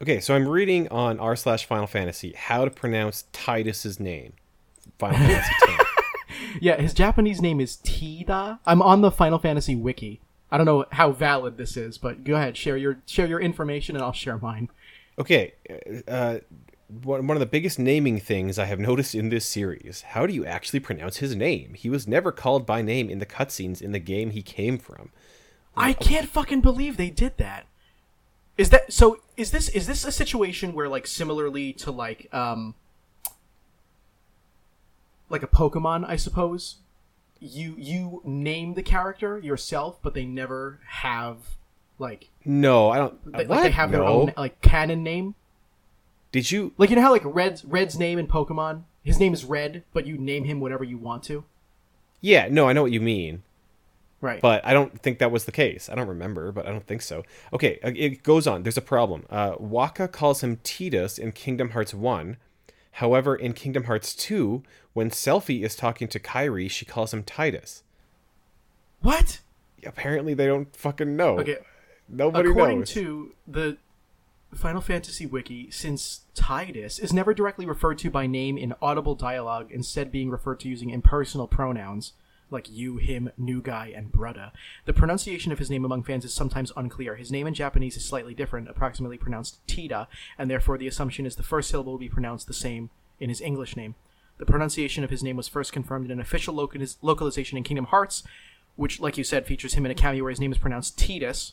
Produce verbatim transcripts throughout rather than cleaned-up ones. Okay, so I'm reading on r slash Final Fantasy how to pronounce Tidus's name. Final Fantasy ten. Yeah, his Japanese name is Tida. I'm on the Final Fantasy wiki. I don't know how valid this is, but go ahead, share your share your information, and I'll share mine. Okay, uh, one of the biggest naming things I have noticed in this series: how do you actually pronounce his name? He was never called by name in the cutscenes in the game he came from. I can't fucking believe they did that. Is that so? Is this is this a situation where, like, similarly to like um, like a Pokemon, I suppose? You you name the character yourself, but they never have, like... No, I don't... They, like, they have no. their own, like, canon name. Did you... Like, you know how, like, Red's, Red's name in Pokemon? His name is Red, but you name him whatever you want to? Yeah, no, I know what you mean. Right. But I don't think that was the case. I don't remember, but I don't think so. Okay, it goes on. There's a problem. Uh, Wakka calls him Tidus in Kingdom Hearts one. However, in Kingdom Hearts two, when Selphie is talking to Kairi, she calls him Tidus. What? Apparently they don't fucking know. Okay. Nobody According knows. According to the Final Fantasy wiki, since Tidus is never directly referred to by name in audible dialogue, instead being referred to using impersonal pronouns like you, him, new guy, and brudda, the pronunciation of his name among fans is sometimes unclear. His name in Japanese is slightly different, approximately pronounced Tida, and therefore the assumption is the first syllable will be pronounced the same in his English name. The pronunciation of his name was first confirmed in an official local- localization in Kingdom Hearts, which, like you said, features him in a cameo where his name is pronounced Tidus.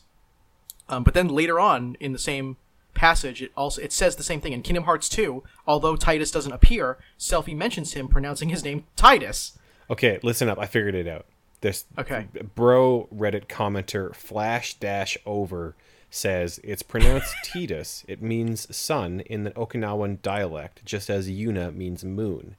Um, but then later on in the same passage, it also it says the same thing. In Kingdom Hearts two, although Tidus doesn't appear, Selphie mentions him, pronouncing his name Tidus. Okay, listen up. I figured it out. This okay. bro Reddit commenter Flash Dash Over says it's pronounced Tidus. It means sun in the Okinawan dialect, just as Yuna means moon.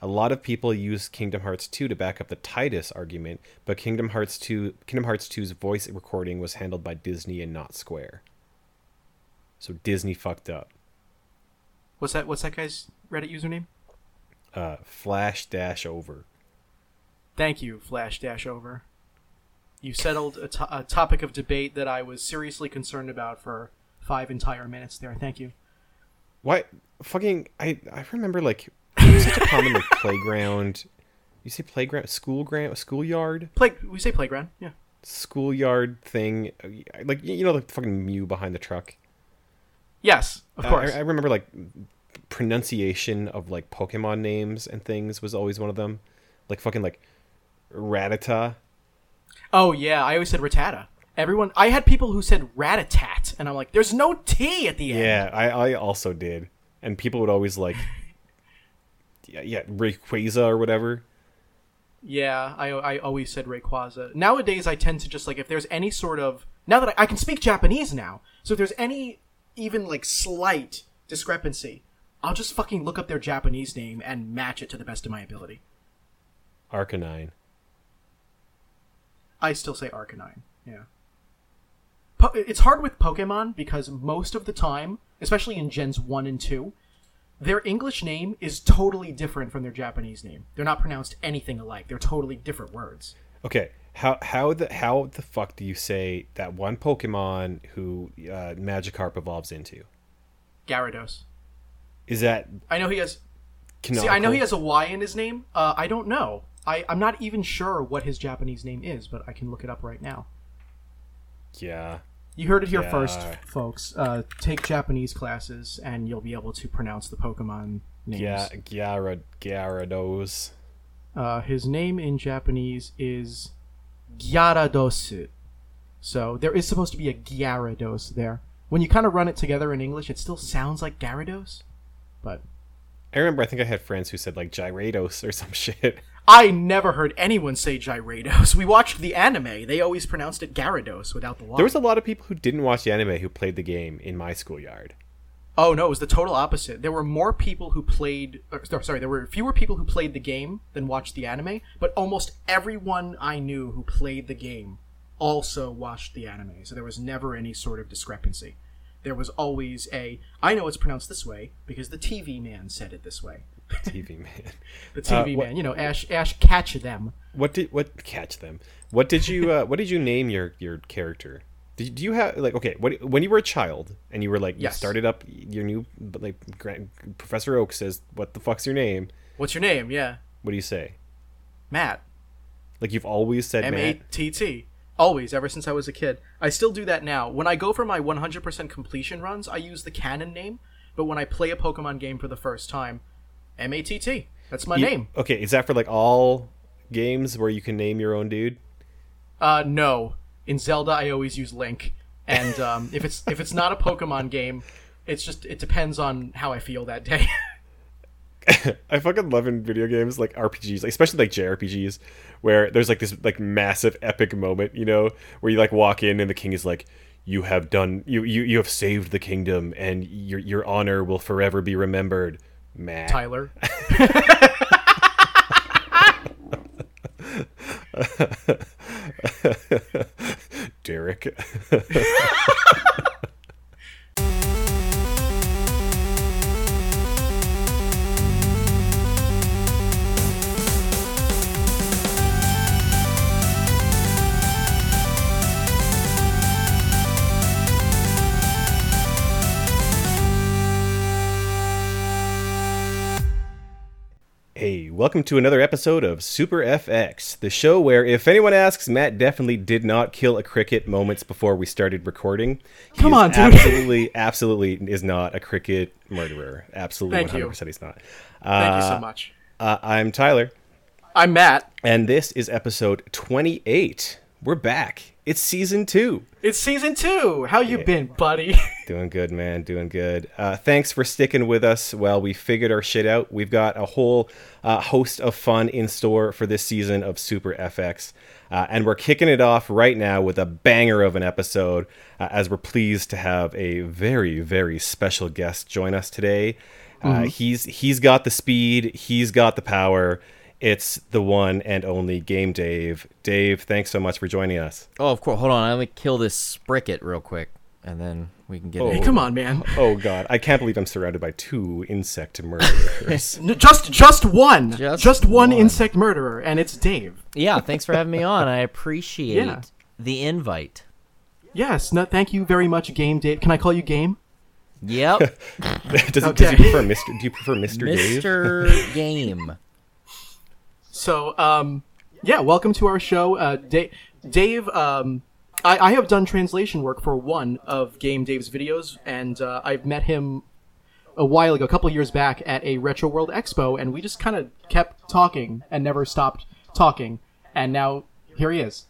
A lot of people use Kingdom Hearts two to back up the Tidus argument, but Kingdom Hearts two, Kingdom Hearts two's voice recording was handled by Disney and not Square. So Disney fucked up. What's that? What's that guy's Reddit username? Uh, Flash Dash Over. Thank you, Flash Dash Over. You settled a, to- a topic of debate that I was seriously concerned about for five entire minutes there. Thank you. What? Fucking... I, I remember, like... It was such a common, like, playground... You say playground? School ground? Schoolyard? Play- we say playground, yeah. Schoolyard thing. Like, you know, the fucking Mew behind the truck? Yes, of uh, course. I, I remember, like, pronunciation of, like, Pokemon names and things was always one of them. Like, fucking, like... Ratata. Oh yeah, I always said Rattata. Everyone, I had people who said Ratatat, and I'm like, there's no T at the end. Yeah, I, I also did, and people would always like, yeah, yeah, Rayquaza or whatever. Yeah, I I always said Rayquaza. Nowadays, I tend to just like if there's any sort of now that I, I can speak Japanese now, so if there's any even like slight discrepancy, I'll just fucking look up their Japanese name and match it to the best of my ability. Arcanine. I still say Arcanine, yeah. Po- it's hard with Pokemon because most of the time, especially in Gens one and two, their English name is totally different from their Japanese name. They're not pronounced anything alike. They're totally different words. Okay, how how the how the fuck do you say that one Pokemon who uh, Magikarp evolves into? Gyarados. Is that... I know he has... Canonical? See, I know he has a Y in his name. Uh, I don't know. I, I'm not even sure what his Japanese name is, but I can look it up right now. Yeah. You heard it here yeah. first, folks. Uh, take Japanese classes, and you'll be able to pronounce the Pokemon names. Yeah, Gyara, Gyarados. Uh, his name in Japanese is Gyarados. So there is supposed to be a Gyarados there. When you kind of run it together in English, it still sounds like Gyarados, but... I remember I think I had friends who said, like, Gyarados or some shit. I never heard anyone say Gyarados. We watched the anime. They always pronounced it Gyarados without the Y. There was a lot of people who didn't watch the anime who played the game in my schoolyard. Oh, no, it was the total opposite. There were more people who played... Or, sorry, there were fewer people who played the game than watched the anime, but almost everyone I knew who played the game also watched the anime, so there was never any sort of discrepancy. There was always a, I know it's pronounced this way because the T V man said it this way. The T V man. The T V uh, what, man, you know, Ash Ash catch them. What did what catch them? What did you uh, what did you name your, your character? Do you have, like, okay, what, when you were a child and you were like, yes. you started up your new, like, Grand, Professor Oak says, what the fuck's your name? What's your name? Yeah. What do you say? Matt. Like, you've always said M A T T. Matt? M A T T. Always, ever since I was a kid. I still do that now. When I go for my one hundred percent completion runs, I use the canon name, but when I play a Pokemon game for the first time, M A T T. That's my you, name. Okay, is that for, like, all games where you can name your own dude? Uh, no. In Zelda, I always use Link, and um, if it's if it's not a Pokemon game, it's just it depends on how I feel that day. I fucking love in video games, like R P Gs, like, especially like J R P Gs, where there's like this like massive epic moment, you know, where you like walk in and the king is like, "You have done, you you, you have saved the kingdom, and your your honor will forever be remembered." Matt. Tyler. Derek. Hey, welcome to another episode of Super F X, the show where, if anyone asks, Matt definitely did not kill a cricket moments before we started recording. He Come on, dude. Absolutely, absolutely is not a cricket murderer. Absolutely, Thank one hundred percent you. He's not. Uh, Thank you so much. Uh, I'm Tyler. I'm Matt. And this is episode twenty-eight. We're back. It's season two. It's season two. How you yeah. been, buddy? Doing good, man. Doing good. Uh, thanks for sticking with us while we figured our shit out. We've got a whole uh, host of fun in store for this season of Super F X. Uh, and we're kicking it off right now with a banger of an episode, uh, as we're pleased to have a very, very special guest join us today. Uh, mm-hmm. He's He's got the speed. He's got the power. It's the one and only Game Dave. Dave, thanks so much for joining us. Oh, of course. Hold on. Let me kill this spricket real quick, and then we can get oh. it. Hey, come on, man. Oh, God. I can't believe I'm surrounded by two insect murderers. just just one. Just, just one, one insect murderer, and it's Dave. Yeah, thanks for having me on. I appreciate yeah. the invite. Yes. No, thank you very much, Game Dave. Can I call you Game? Yep. does, okay. does he prefer Mister Do you prefer Mister Dave? Mister Game. So, um, yeah, welcome to our show. Uh, Dave, Dave um, I, I have done translation work for one of Game Dave's videos, and uh, I've met him a while ago, a couple years back, at a Retro World Expo, and we just kind of kept talking and never stopped talking, and now here he is.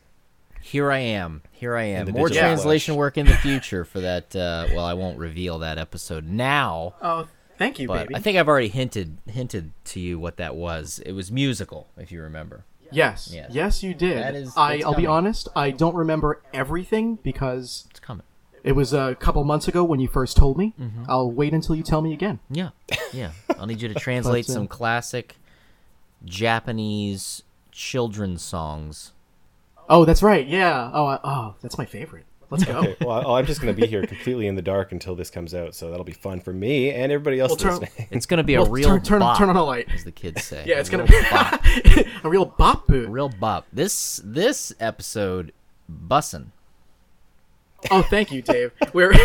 Here I am. Here I am. More translation flash. work in the future for that, uh, well, I won't reveal that episode now. Oh, Thank you, but baby. I think I've already hinted hinted to you what that was. It was musical, if you remember. Yes. Yes, yes you did. That is, I, I'll coming. be honest, I don't remember everything because it's coming. It was a couple months ago when you first told me. Mm-hmm. I'll wait until you tell me again. Yeah, yeah. I'll need you to translate some it. classic Japanese children's songs. Oh, that's right, yeah. Oh, I, oh that's my favorite. Let's go. Okay, well, I'm just going to be here completely in the dark until this comes out, so that'll be fun for me and everybody else. We'll turn, it's going to be we'll a real turn, turn, bop, turn on a light, as the kids say. Yeah, it's going to be bop. a real bop boot. A real bop. This this episode, bussin'. Oh, thank you, Dave. We're is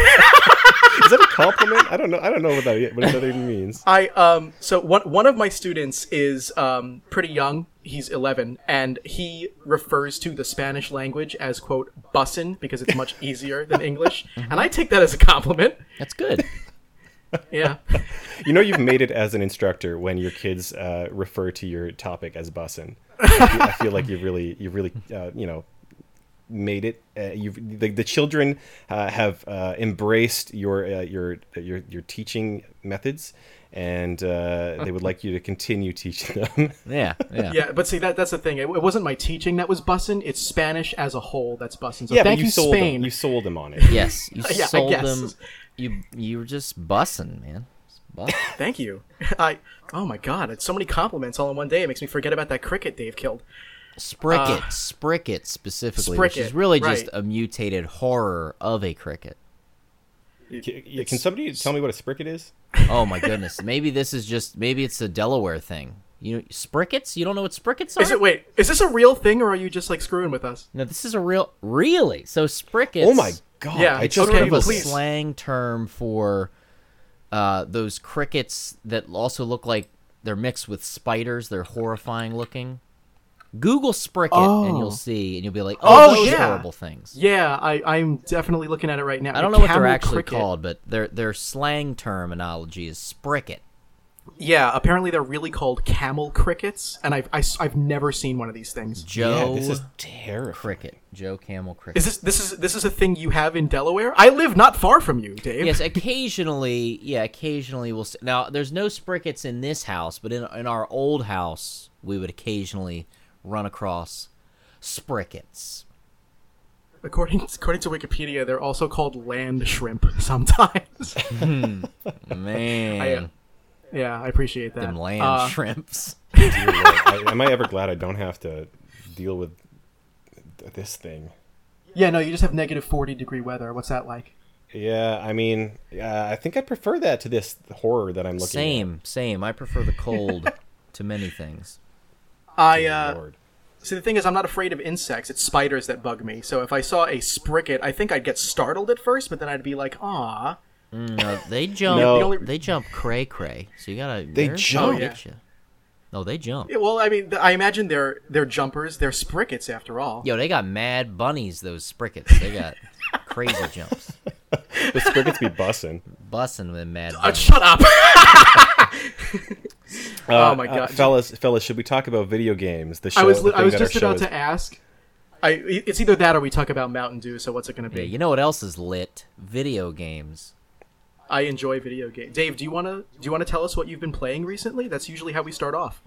that a compliment? I don't know. I don't know what that what that even means. I um. So one one of my students is um pretty young. He's eleven, and he refers to the Spanish language as, quote, bussin', because it's much easier than English. Mm-hmm. And I take that as a compliment. That's good. Yeah. You know you've made it as an instructor when your kids uh, refer to your topic as bussin'. I, I feel like you've really, you've really uh, you know, made it. Uh, you've the, the children uh, have uh, embraced your, uh, your, your, your teaching methods. And uh, they would like you to continue teaching them. yeah, yeah, yeah. But see, that that's the thing. It, it wasn't my teaching that was bussin'. It's Spanish as a whole that's bussin'. So yeah, thank but you, you sold Spain. Them. You sold them on it. Yes, you yeah, sold them. You you were just bussin', man. Bussin'. Thank you. I oh my god, it's so many compliments all in one day. It makes me forget about that cricket Dave killed. Spricket, uh, spricket specifically, spricket, which is really right. just a mutated horror of a cricket. Can, can somebody tell me what a spricket is? Oh my goodness! Maybe this is just maybe it's a Delaware thing. You know, sprickets? You don't know what sprickets are? Is it wait? Is this a real thing, or are you just like screwing with us? No, this is a real. Really? So sprickets. Oh my God. Yeah, I just okay, have a please. slang term for uh, those crickets that also look like they're mixed with spiders. They're horrifying looking. Google spricket, oh. and you'll see, and you'll be like, oh, oh those yeah. horrible things. Yeah, I, I'm definitely looking at it right now. I don't know what they're actually cricket. called, but their their slang terminology is spricket. Yeah, apparently they're really called camel crickets, and I've, I, I've never seen one of these things. Joe, yeah, this is terrifying. Cricket. Joe Camel Cricket. Is this this is this is a thing you have in Delaware? I live not far from you, Dave. Yes, occasionally, yeah, occasionally we'll... Now, there's no sprickets in this house, but in in our old house, we would occasionally run across sprickets. According according to Wikipedia, they're also called land shrimp sometimes. Man. I, uh, yeah, I appreciate that. Them land uh, shrimps. I, am I ever glad I don't have to deal with this thing? Yeah, no, you just have negative forty degree weather. What's that like? Yeah, I mean, uh, I think I prefer that to this horror that I'm looking same, at. Same, same. I prefer the cold to many things. I, uh, see, the thing is, I'm not afraid of insects. It's spiders that bug me. So if I saw a spricket, I think I'd get startled at first, but then I'd be like, aw. No, they jump. no. The only... They jump cray cray. So you gotta. They jump. Oh, yeah. No, they jump. Yeah, well, I mean, I imagine they're they're jumpers. They're sprickets after all. Yo, they got mad bunnies. Those sprickets. They got crazy jumps. The sprickets be bussing. Bussing with mad. Uh, shut up. uh, oh my god, uh, fellas, fellas, should we talk about video games? The show. I was, the I was just about to is... ask. I, it's either that or we talk about Mountain Dew. So what's it going to be? Yeah, you know what else is lit? Video games. I enjoy video games. Dave, do you want to do you want to tell us what you've been playing recently? That's usually how we start off.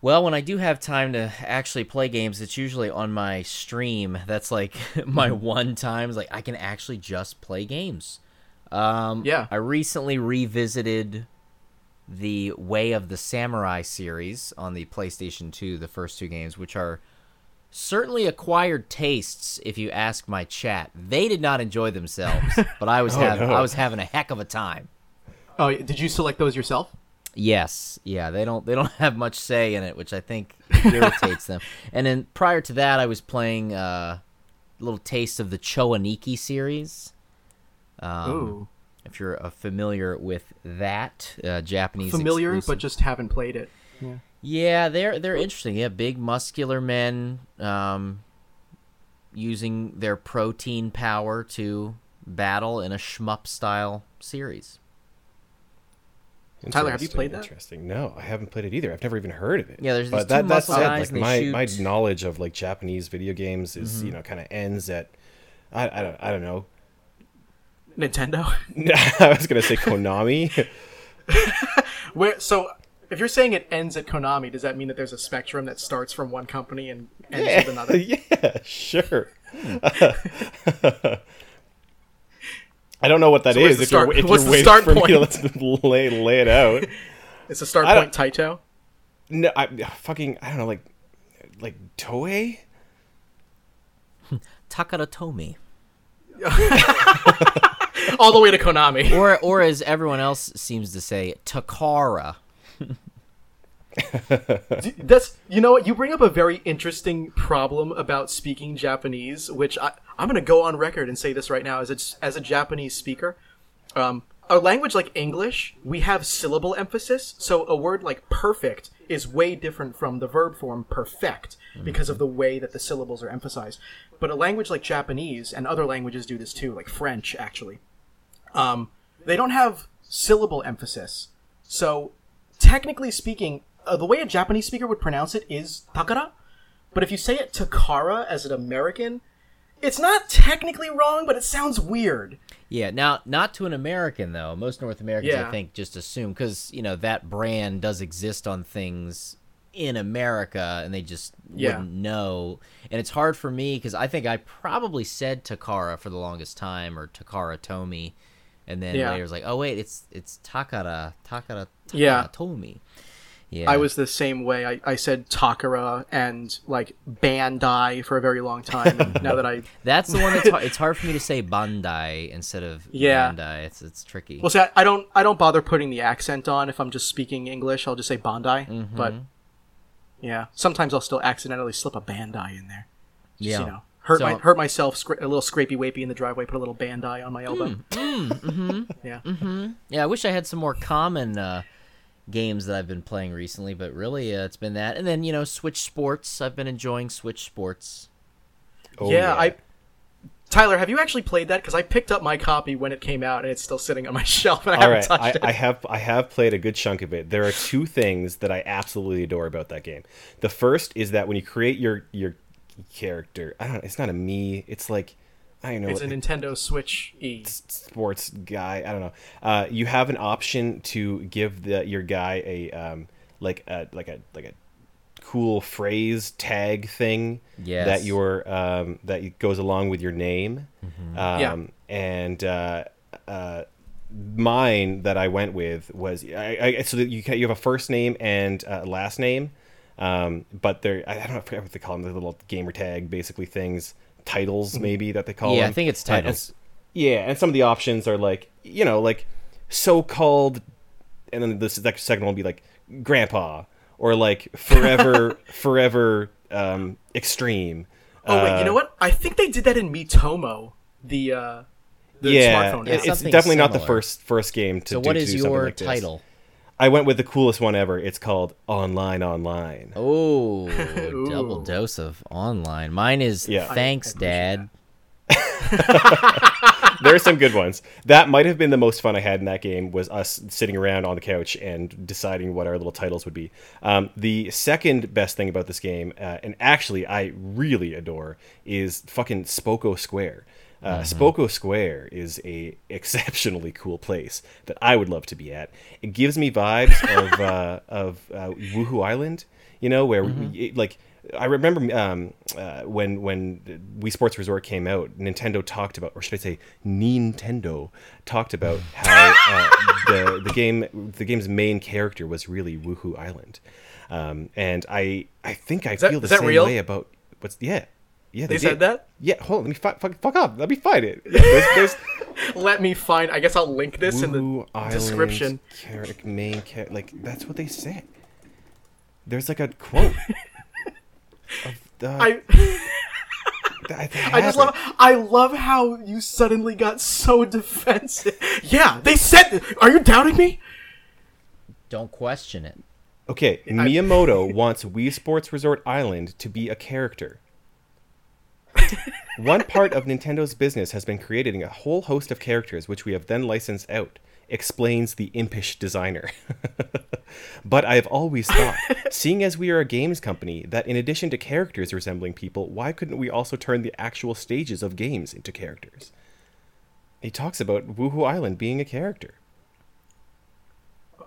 Well, when I do have time to actually play games, it's usually on my stream. That's like my one time. It's like I can actually just play games. Um, yeah. I recently revisited the Way of the Samurai series on the PlayStation two, the first two games, which are certainly acquired tastes, if you ask my chat. They did not enjoy themselves, but I was oh, having no. I was having a heck of a time. Oh, did you select those yourself? Yes, yeah. They don't they don't have much say in it, which I think irritates them. And then prior to that, I was playing uh, a little taste of the Chōaniki series. Um, Ooh. If you're uh, familiar with that uh, Japanese, familiar exclusive. But just haven't played it. Yeah. Yeah, they're they're interesting. Yeah, big muscular men um, using their protein power to battle in a shmup style series. Tyler, have you played that? Interesting. No, I haven't played it either. I've never even heard of it. Yeah, there's but that, two muscle guys. Like my, my knowledge of like Japanese video games is mm-hmm. you know kind of ends at I I don't I don't know Nintendo. I was gonna say Konami. Where so. If you're saying it ends at Konami, does that mean that there's a spectrum that starts from one company and ends yeah, with another? Yeah, sure. Hmm. I don't know what that so is. If start, you're, if what's you're the start for point? Me to let's lay, lay it out. It's a start point, Taito? No, I fucking, I don't know, like, like Toei? Takara Tomy. All the way to Konami. Or, or as everyone else seems to say, Takara. That's you know what you bring up a very interesting problem about speaking Japanese, which I, I'm going to go on record and say this right now as a, as a Japanese speaker. Um, a language like English, we have syllable emphasis, so a word like perfect is way different from the verb form perfect because of the way that the syllables are emphasized. But a language like Japanese, and other languages do this too, like French actually, um, they don't have syllable emphasis, so technically speaking, uh, the way a Japanese speaker would pronounce it is Takara, but if you say it Takara as an American, it's not technically wrong, but it sounds weird. Yeah, now, not to an American, though. Most North Americans, yeah. I think, just assume, because, you know, that brand does exist on things in America, and they just yeah. wouldn't know. And it's hard for me, because I think I probably said Takara for the longest time, or Takara Tomy. And then yeah. later it was like, oh, wait, it's it's Takara, Takara, Takara yeah. Tomy. Yeah. I was the same way. I, I said Takara and, like, Bandai for a very long time. And now that I... That's the one that's hard. It's hard for me to say Bandai instead of yeah. Bandai. It's it's tricky. Well, see, I, I, don't, I don't bother putting the accent on. If I'm just speaking English, I'll just say Bandai. Mm-hmm. But, yeah, sometimes I'll still accidentally slip a Bandai in there. Just, yeah. You know. Hurt so, my, hurt myself scra- a little scrapey wapey in the driveway. Put a little Bandai on my elbow. Mm, mm, mm-hmm, yeah. Mm-hmm. Yeah. I wish I had some more common uh, games that I've been playing recently, but really uh, it's been that. And then you know, Switch Sports. I've been enjoying Switch Sports. Oh, yeah, yeah, I. Tyler, have you actually played that? Because I picked up my copy when it came out, and it's still sitting on my shelf, and I All haven't right. touched I, it. I have, I have played a good chunk of it. There are two things that I absolutely adore about that game. The first is that when you create your your character, I don't. It's not a me. It's like I don't know. It's a Nintendo Switch E sports guy. I don't know. Uh, you have an option to give the your guy a um like a like a like a. cool phrase tag thing yes. that your um that goes along with your name. Mm-hmm. um yeah. and uh uh mine that I went with was I, I so that you you have a first name and uh, last name, um but they're I don't know, I forget what they call them, the little gamer tag basically things, titles maybe that they call yeah them. I think it's titles. And, yeah and some of the options are like, you know, like so-called, and then this the second one will be like grandpa. Or like forever, forever um, extreme. Oh wait, you know what? I think they did that in Miitomo, the uh, the yeah, smartphone. Yeah, it's definitely similar. Not the first first game to so do, what is to do something like title? This. So what is your title? I went with the coolest one ever. It's called Online Online. Oh, double dose of online. Mine is yeah. Thanks, I, I Dad. There are some good ones. That might have been the most fun I had in that game, was us sitting around on the couch and deciding what our little titles would be. Um, the second best thing about this game, uh, and actually I really adore, is fucking Spoko Square. Uh, mm-hmm. Spoko Square is a exceptionally cool place that I would love to be at. It gives me vibes of uh, of uh, Woohoo Island, you know, where mm-hmm. we, it, like. I remember um, uh, when when Wii Sports Resort came out, Nintendo talked about, or should I say, Nintendo talked about how uh, the the game the game's main character was really Woohoo Island, um, and I I think I that, feel the same real? way about what's yeah yeah they, they said that yeah hold on, let me fi- fuck fuck up let me find it there's, there's... let me find I guess I'll link this Woohoo in the Island description char- main char- like that's what they said. There's like a quote. Of the, I, I just love I love how you suddenly got so defensive. Yeah, they said, are you doubting me? Don't question it. Okay, I, Miyamoto wants Wii Sports Resort Island to be a character. One part of Nintendo's business has been creating a whole host of characters which we have then licensed out, explains the impish designer. But I've always thought, seeing as we are a games company, that in addition to characters resembling people, why couldn't we also turn the actual stages of games into characters? He talks about Woohoo Island being a character.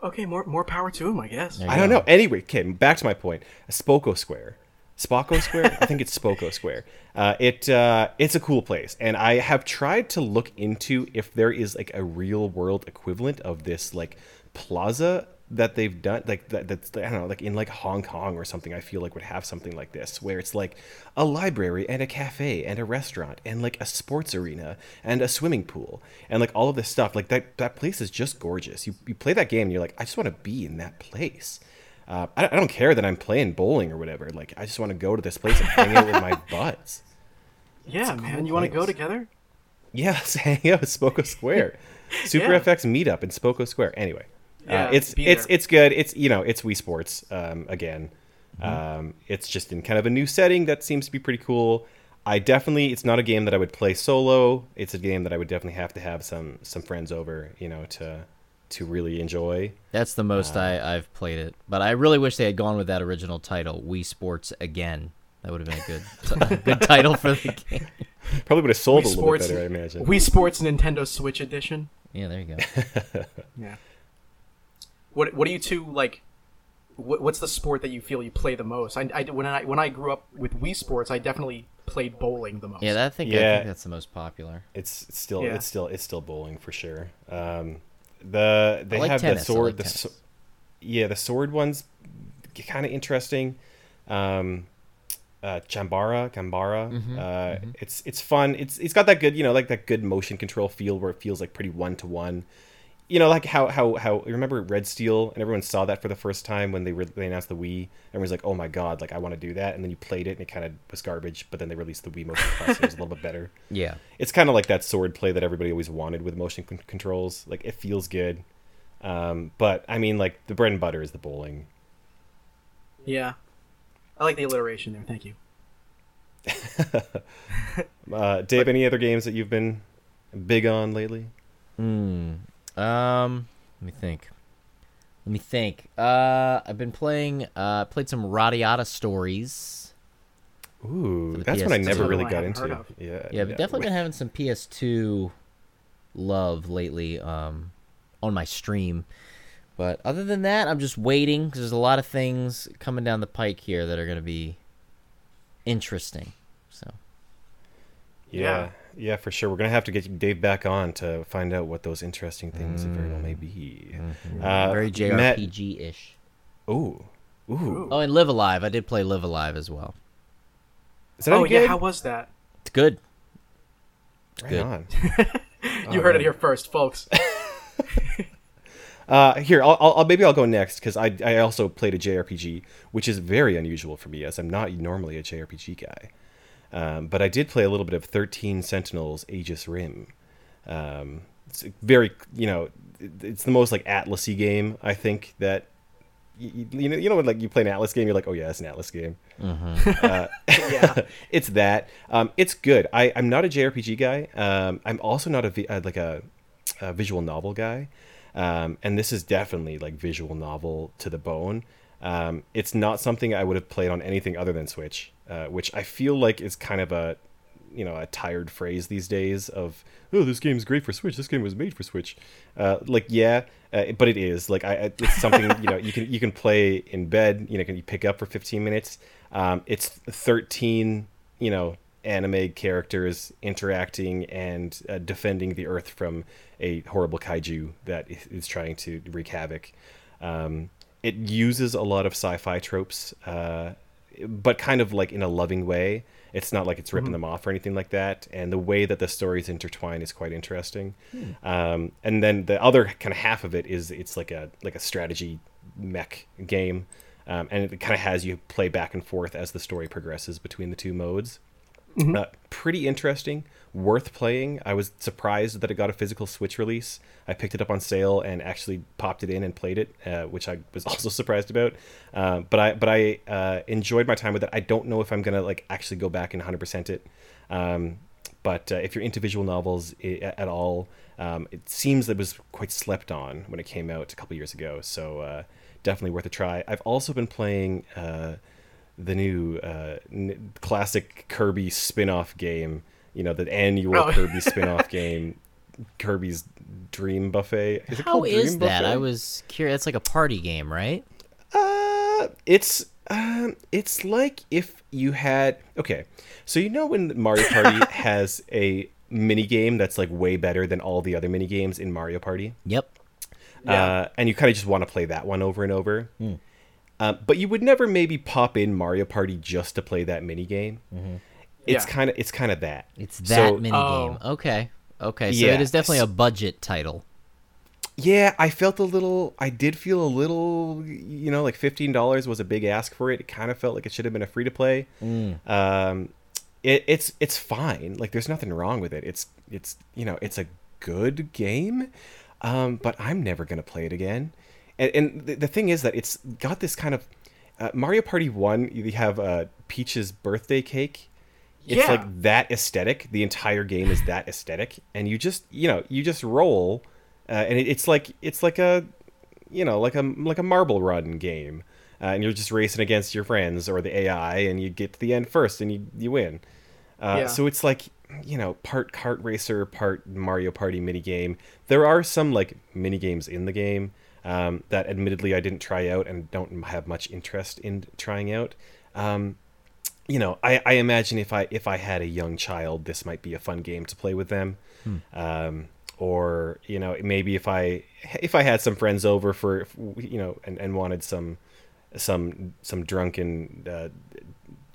Okay, more more power to him, I guess. I don't know. Anyway, Kim, back to my point. A Spoko Square. Spoko Square? I think it's Spoko Square. Uh, it uh, it's a cool place, and I have tried to look into if there is like a real world equivalent of this like plaza that they've done, like that, that's I don't know, like in like Hong Kong or something. I feel like would have something like this, where it's like a library and a cafe and a restaurant and like a sports arena and a swimming pool and like all of this stuff. Like that that place is just gorgeous. You you play that game and you're like, I just want to be in that place. Uh, I don't care that I'm playing bowling or whatever. Like, I just want to go to this place and hang out with my buds. Yeah, cool man. You want to go together? Yeah, let's hang out at Spoko Square. Super yeah. F X meetup in Spoko Square. Anyway, yeah, uh, it's it's it's good. It's, you know, it's Wii Sports um, again. Mm-hmm. Um, it's just in kind of a new setting that seems to be pretty cool. I definitely, it's not a game that I would play solo. It's a game that I would definitely have to have some some friends over, you know, to... to really enjoy. That's the most uh, I, I've played it. But I really wish they had gone with that original title, Wii Sports again. That would have been a good t- good title for the game. Probably would have sold Wii a little Sports, bit better, I imagine. Wii Sports Nintendo Switch Edition. Yeah, there you go. Yeah. What What do you two, like, what, what's the sport that you feel you play the most? I, I, when, I, when I grew up with Wii Sports, I definitely played bowling the most. Yeah, that, I, think, yeah. I think that's the most popular. It's, it's still yeah. it's still, it's still bowling for sure. Um The they like have tennis. the sword, like the so, yeah, the sword one's kind of interesting. Um, uh, Chambara, Gambara, mm-hmm, uh, mm-hmm. it's it's fun. It's it's got that good, you know, like that good motion control feel where it feels like pretty one to one. you know, like how how how remember Red Steel, and everyone saw that for the first time when they re- they announced the Wii. Everyone's like, "Oh my god, like I want to do that." And then you played it, and it kind of was garbage. But then they released the Wii Motion Plus, and it was a little bit better. Yeah, it's kind of like that sword play that everybody always wanted with motion con- controls. Like it feels good, um, but I mean, like the bread and butter is the bowling. Yeah, I like the alliteration there. Thank you, uh, Dave. But, any other games that you've been big on lately? Hmm. Um, let me think. Let me think. Uh, I've been playing. Uh, played some Radiata Stories. Ooh, that's P S two. One I never really got into. Yeah, yeah, yeah, but definitely been having some P S two love lately. Um, on my stream. But other than that, I'm just waiting because there's a lot of things coming down the pike here that are going to be interesting. So. Yeah. yeah. Yeah, for sure. We're going to have to get Dave back on to find out what those interesting things mm. very well may be. Mm-hmm. Uh, very J R P G-ish. Matt... Ooh. Ooh. Oh, and Live Alive. I did play Live Alive as well. Is that oh, yeah. Good? How was that? It's good. It's right good. On. you oh, heard man. It here first, folks. uh, here, I'll, I'll, maybe I'll go next because I, I also played a J R P G, which is very unusual for me as I'm not normally a J R P G guy. Um, but I did play a little bit of thirteen Sentinels Aegis Rim. Um, it's very, you know, it's the most like Atlas-y game, I think, that, you, you know, you know when like you play an Atlas game, you're like, oh yeah, it's an Atlas game. Mm-hmm. Uh, yeah. It's that. Um, it's good. I, I'm not a J R P G guy. Um, I'm also not a, like a, a visual novel guy. Um, and this is definitely like visual novel to the bone. Um, it's not something I would have played on anything other than Switch. Uh, which I feel like is kind of a, you know, a tired phrase these days of, oh, this game's great for Switch. This game was made for Switch. Uh, like, yeah, uh, but it is like I, it's something, you know, you can you can play in bed, you know, can you pick up for fifteen minutes? Um, it's thirteen, you know, anime characters interacting and uh, defending the Earth from a horrible kaiju that is trying to wreak havoc. Um, it uses a lot of sci-fi tropes. Uh, but kind of like in a loving way. It's not like it's ripping mm. them off or anything like that. And the way that the stories intertwine is quite interesting. Mm. Um, and then the other kind of half of it is it's like a like a strategy mech game. Um, and it kind of has you play back and forth as the story progresses between the two modes. Mm-hmm. Uh, pretty interesting, worth playing. I was surprised that it got a physical Switch release. I picked it up on sale and actually popped it in and played it, uh, which I was also surprised about. Uh, but I but I uh, enjoyed my time with it. I don't know if I'm gonna like actually go back and one hundred percent it. Um, but uh, if you're into visual novels I- at all, um, it seems that it was quite slept on when it came out a couple years ago. So uh, definitely worth a try. I've also been playing. Uh, the new uh, n- classic Kirby spin-off game, you know, the annual oh. Kirby spin-off game, Kirby's Dream Buffet. Is it How called is Dream that? Buffet? I was curious. It's like a party game, right? Uh, it's um, it's like if you had... Okay, so you know when Mario Party has a mini game that's like way better than all the other mini games in Mario Party? Yep. Uh, yeah. And you kind of just want to play that one over and over. Mm. Uh, but you would never maybe pop in Mario Party just to play that minigame. Mm-hmm. It's yeah. kind of it's kind of that. It's that so, minigame. Oh. Okay. Okay. So yeah. It is definitely a budget title. Yeah, I felt a little... I did feel a little, you know, like fifteen dollars was a big ask for it. It kind of felt like it should have been a free-to-play. Mm. Um, it, it's it's fine. Like, there's nothing wrong with it. It's, it's you know, it's a good game, um, but I'm never going to play it again. And, and the, the thing is that it's got this kind of uh, Mario Party one. You have uh, Peach's birthday cake. It's yeah. like that aesthetic. The entire game is that aesthetic, and you just you know you just roll, uh, and it, it's like it's like a you know like a like a marble run game, uh, and you're just racing against your friends or the A I, and you get to the end first, and you you win. Uh, yeah. So it's like. You know, part kart racer, part Mario Party minigame. There are some like minigames in the game um, that admittedly I didn't try out and don't have much interest in trying out. Um, you know, I, I imagine if I if I had a young child, this might be a fun game to play with them. Hmm. Um, or, you know, maybe if I if I had some friends over for, you know, and, and wanted some some some drunken uh,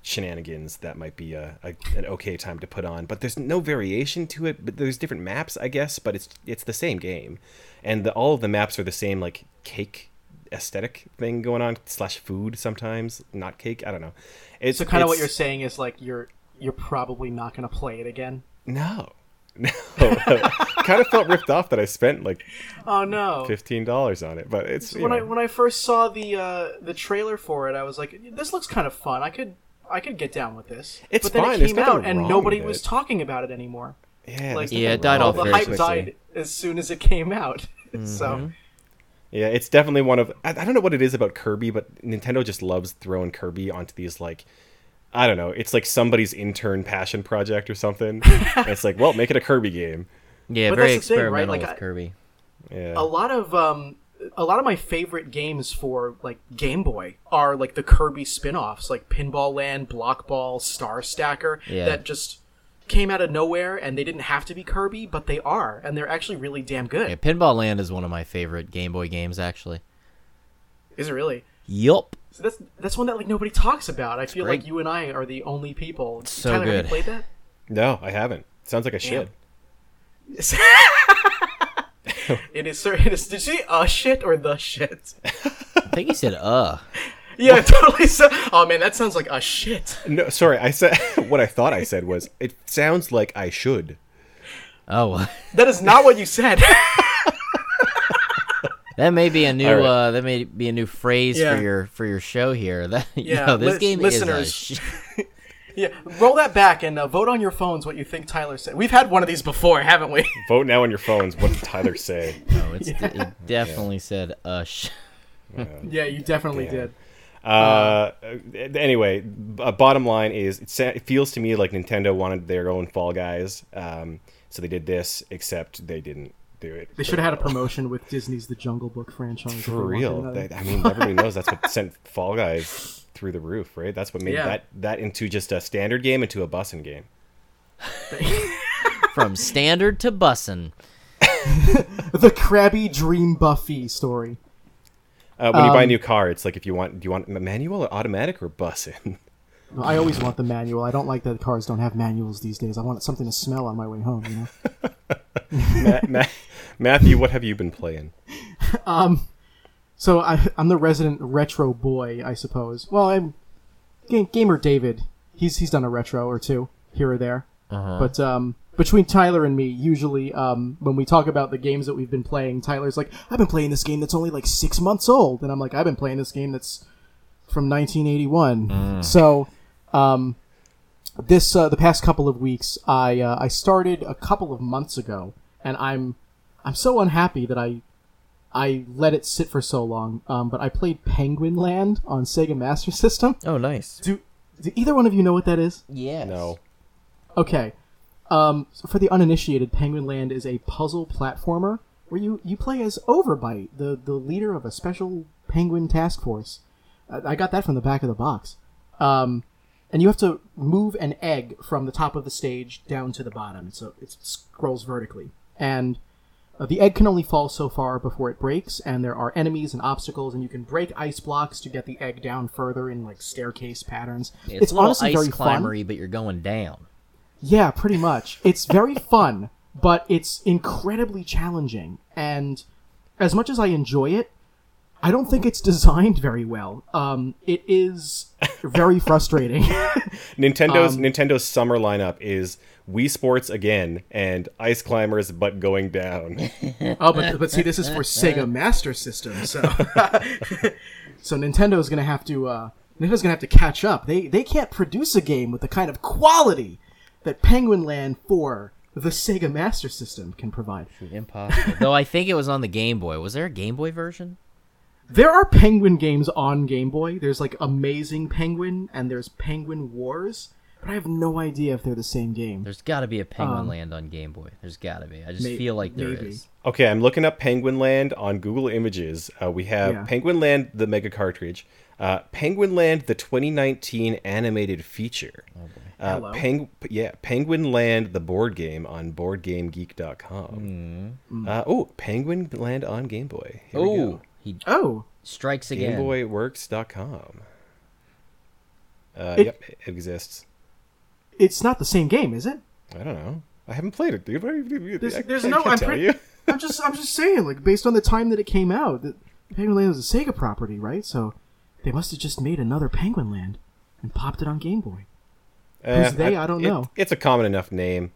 shenanigans, that might be a, a an okay time to put on. But there's no variation to it, but there's different maps, I guess, but it's it's the same game. And the, all of the maps are the same, like, cake aesthetic thing going on, slash food sometimes, not cake, I don't know. It's, so kind of what you're saying is, like, you're you're probably not going to play it again? No. No. Kind of felt ripped off that I spent, like, oh no, fifteen dollars on it, but it's... When know. I when I first saw the uh, the trailer for it, I was like, this looks kind of fun. I could I could get down with this. It's but then fine. It came out and nobody was talking about it anymore. Yeah, like, yeah, it died off very quickly. The hype died as soon as it came out. Mm-hmm. So... Yeah, it's definitely one of... I, I don't know what it is about Kirby, but Nintendo just loves throwing Kirby onto these, like... I don't know. It's like somebody's intern passion project or something. It's like, well, make it a Kirby game. Yeah, but very that's the experimental thing, right? Like, with I, Kirby. Yeah. A lot of um, a lot of my favorite games for like Game Boy are like the Kirby spin-offs, like Pinball Land, Block Ball, Star Stacker, yeah. that just came out of nowhere and they didn't have to be Kirby, but they are, and they're actually really damn good. Yeah, Pinball Land is one of my favorite Game Boy games, actually. Is it really? Yup. So that's that's one that like nobody talks about. I it's feel great. Like you and I are the only people. It's so Tyler, good. Have you played that? No, I haven't. Sounds like I should. It is, sir. It is. Did you say uh shit or the shit? I think he said uh. Yeah, it totally. So, oh man, that sounds like a uh, shit. No, sorry. I said what I thought I said was it sounds like I should. Oh, that is not what you said. That may be a new right. uh, that may be a new phrase yeah. for your for your show here. That yeah. yo, this L- game listeners. Is sh- yeah, roll that back and uh, vote on your phones what you think Tyler said. We've had one of these before, haven't we? Vote now on your phones. What did Tyler say? No, it's yeah. d- it definitely yeah. said ush. Uh, yeah, you definitely damn. did. Uh, uh, anyway, b- bottom line is it, sa- it feels to me like Nintendo wanted their own Fall Guys, um, so they did this, except they didn't. Do it. They should have had a promotion with Disney's The Jungle Book franchise. For real. They, I mean, everybody knows that's what sent Fall Guys through the roof, right? That's what made yeah. that, that into just a standard game into a bussin' game. From standard to bussin'. The Krabby Dream Buffy story. Uh, when um, you buy a new car, it's like if you want, do you want a manual or automatic or bussin'? I always want the manual. I don't like that cars don't have manuals these days. I want something to smell on my way home, you know? Matt, Matt, Matthew, what have you been playing? Um, so I, I'm the resident retro boy, I suppose. Well, I'm G- Gamer David. He's he's done a retro or two here or there. Uh-huh. But um, between Tyler and me, usually um, when we talk about the games that we've been playing, Tyler's like, I've been playing this game that's only like six months old. And I'm like, I've been playing this game that's from nineteen eighty-one. Mm. So... Um, this, uh, the past couple of weeks, I, uh, I started a couple of months ago, and I'm, I'm so unhappy that I, I let it sit for so long, um, but I played Penguin Land on Sega Master System. Oh, nice. Do, do either one of you know what that is? Yes. No. Okay. Um, so for the uninitiated, Penguin Land is a puzzle platformer where you, you play as Overbite, the, the leader of a special penguin task force. I, I got that from the back of the box. Um... And you have to move an egg from the top of the stage down to the bottom, so it scrolls vertically. And uh, the egg can only fall so far before it breaks, and there are enemies and obstacles, and you can break ice blocks to get the egg down further in, like, staircase patterns. It's, it's a little honestly ice very climbery, fun. But you're going down. Yeah, pretty much. It's very fun, but it's incredibly challenging. And as much as I enjoy it, I don't think it's designed very well. Um, it is very frustrating. Nintendo's um, Nintendo's summer lineup is Wii Sports again and Ice Climbers, but going down. Oh, but but see, this is for Sega Master System, so so Nintendo's gonna have to uh, Nintendo's gonna have to catch up. They they can't produce a game with the kind of quality that Penguin Land four. The Sega Master System can provide. Impossible. Though I think it was on the Game Boy. Was there a Game Boy version? There are Penguin games on Game Boy. There's, like, Amazing Penguin, and there's Penguin Wars, but I have no idea if they're the same game. There's got to be a Penguin um, Land on Game Boy. There's got to be. I just may- feel like there maybe. Is. Okay, I'm looking up Penguin Land on Google Images. Uh, we have yeah. Penguin Land, the Mega Cartridge, uh, Penguin Land, the twenty nineteen animated feature, oh boy. Uh, Hello. Peng- yeah, Penguin Land, the board game on board game geek dot com. Mm. Uh, oh, Penguin Land on Game Boy. Here oh. we go. He oh, strikes again. Game Boy Works dot com. Uh, it, yep, it exists. It's not the same game, is it? I don't know. I haven't played it, dude. What you, there's, I, there's I no. I'm pretty. I'm just. I'm just saying. Like, based on the time that it came out, that Penguin Land was a Sega property, right? So they must have just made another Penguin Land and popped it on Game Boy. Uh, Who's they? I, I don't it, know. It's a common enough name.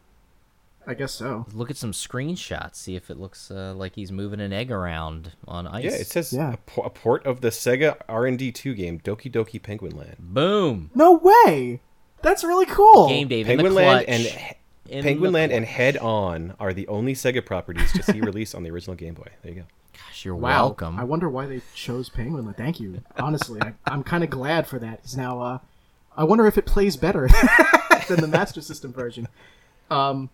I guess so. Look at some screenshots. See if it looks uh, like he's moving an egg around on ice. Yeah, it says yeah. A, p- a port of the Sega R and D two game, Doki Doki Penguin Land. Boom! No way! That's really cool. Game Dave Penguin in the Land and he- Penguin Land clutch. and Head On are the only Sega properties to see released on the original Game Boy. There you go. Gosh, you're wow. welcome. I wonder why they chose Penguin Land. Thank you. Honestly, I, I'm kind of glad for that. Because now, uh, I wonder if it plays better than the Master System version. Um.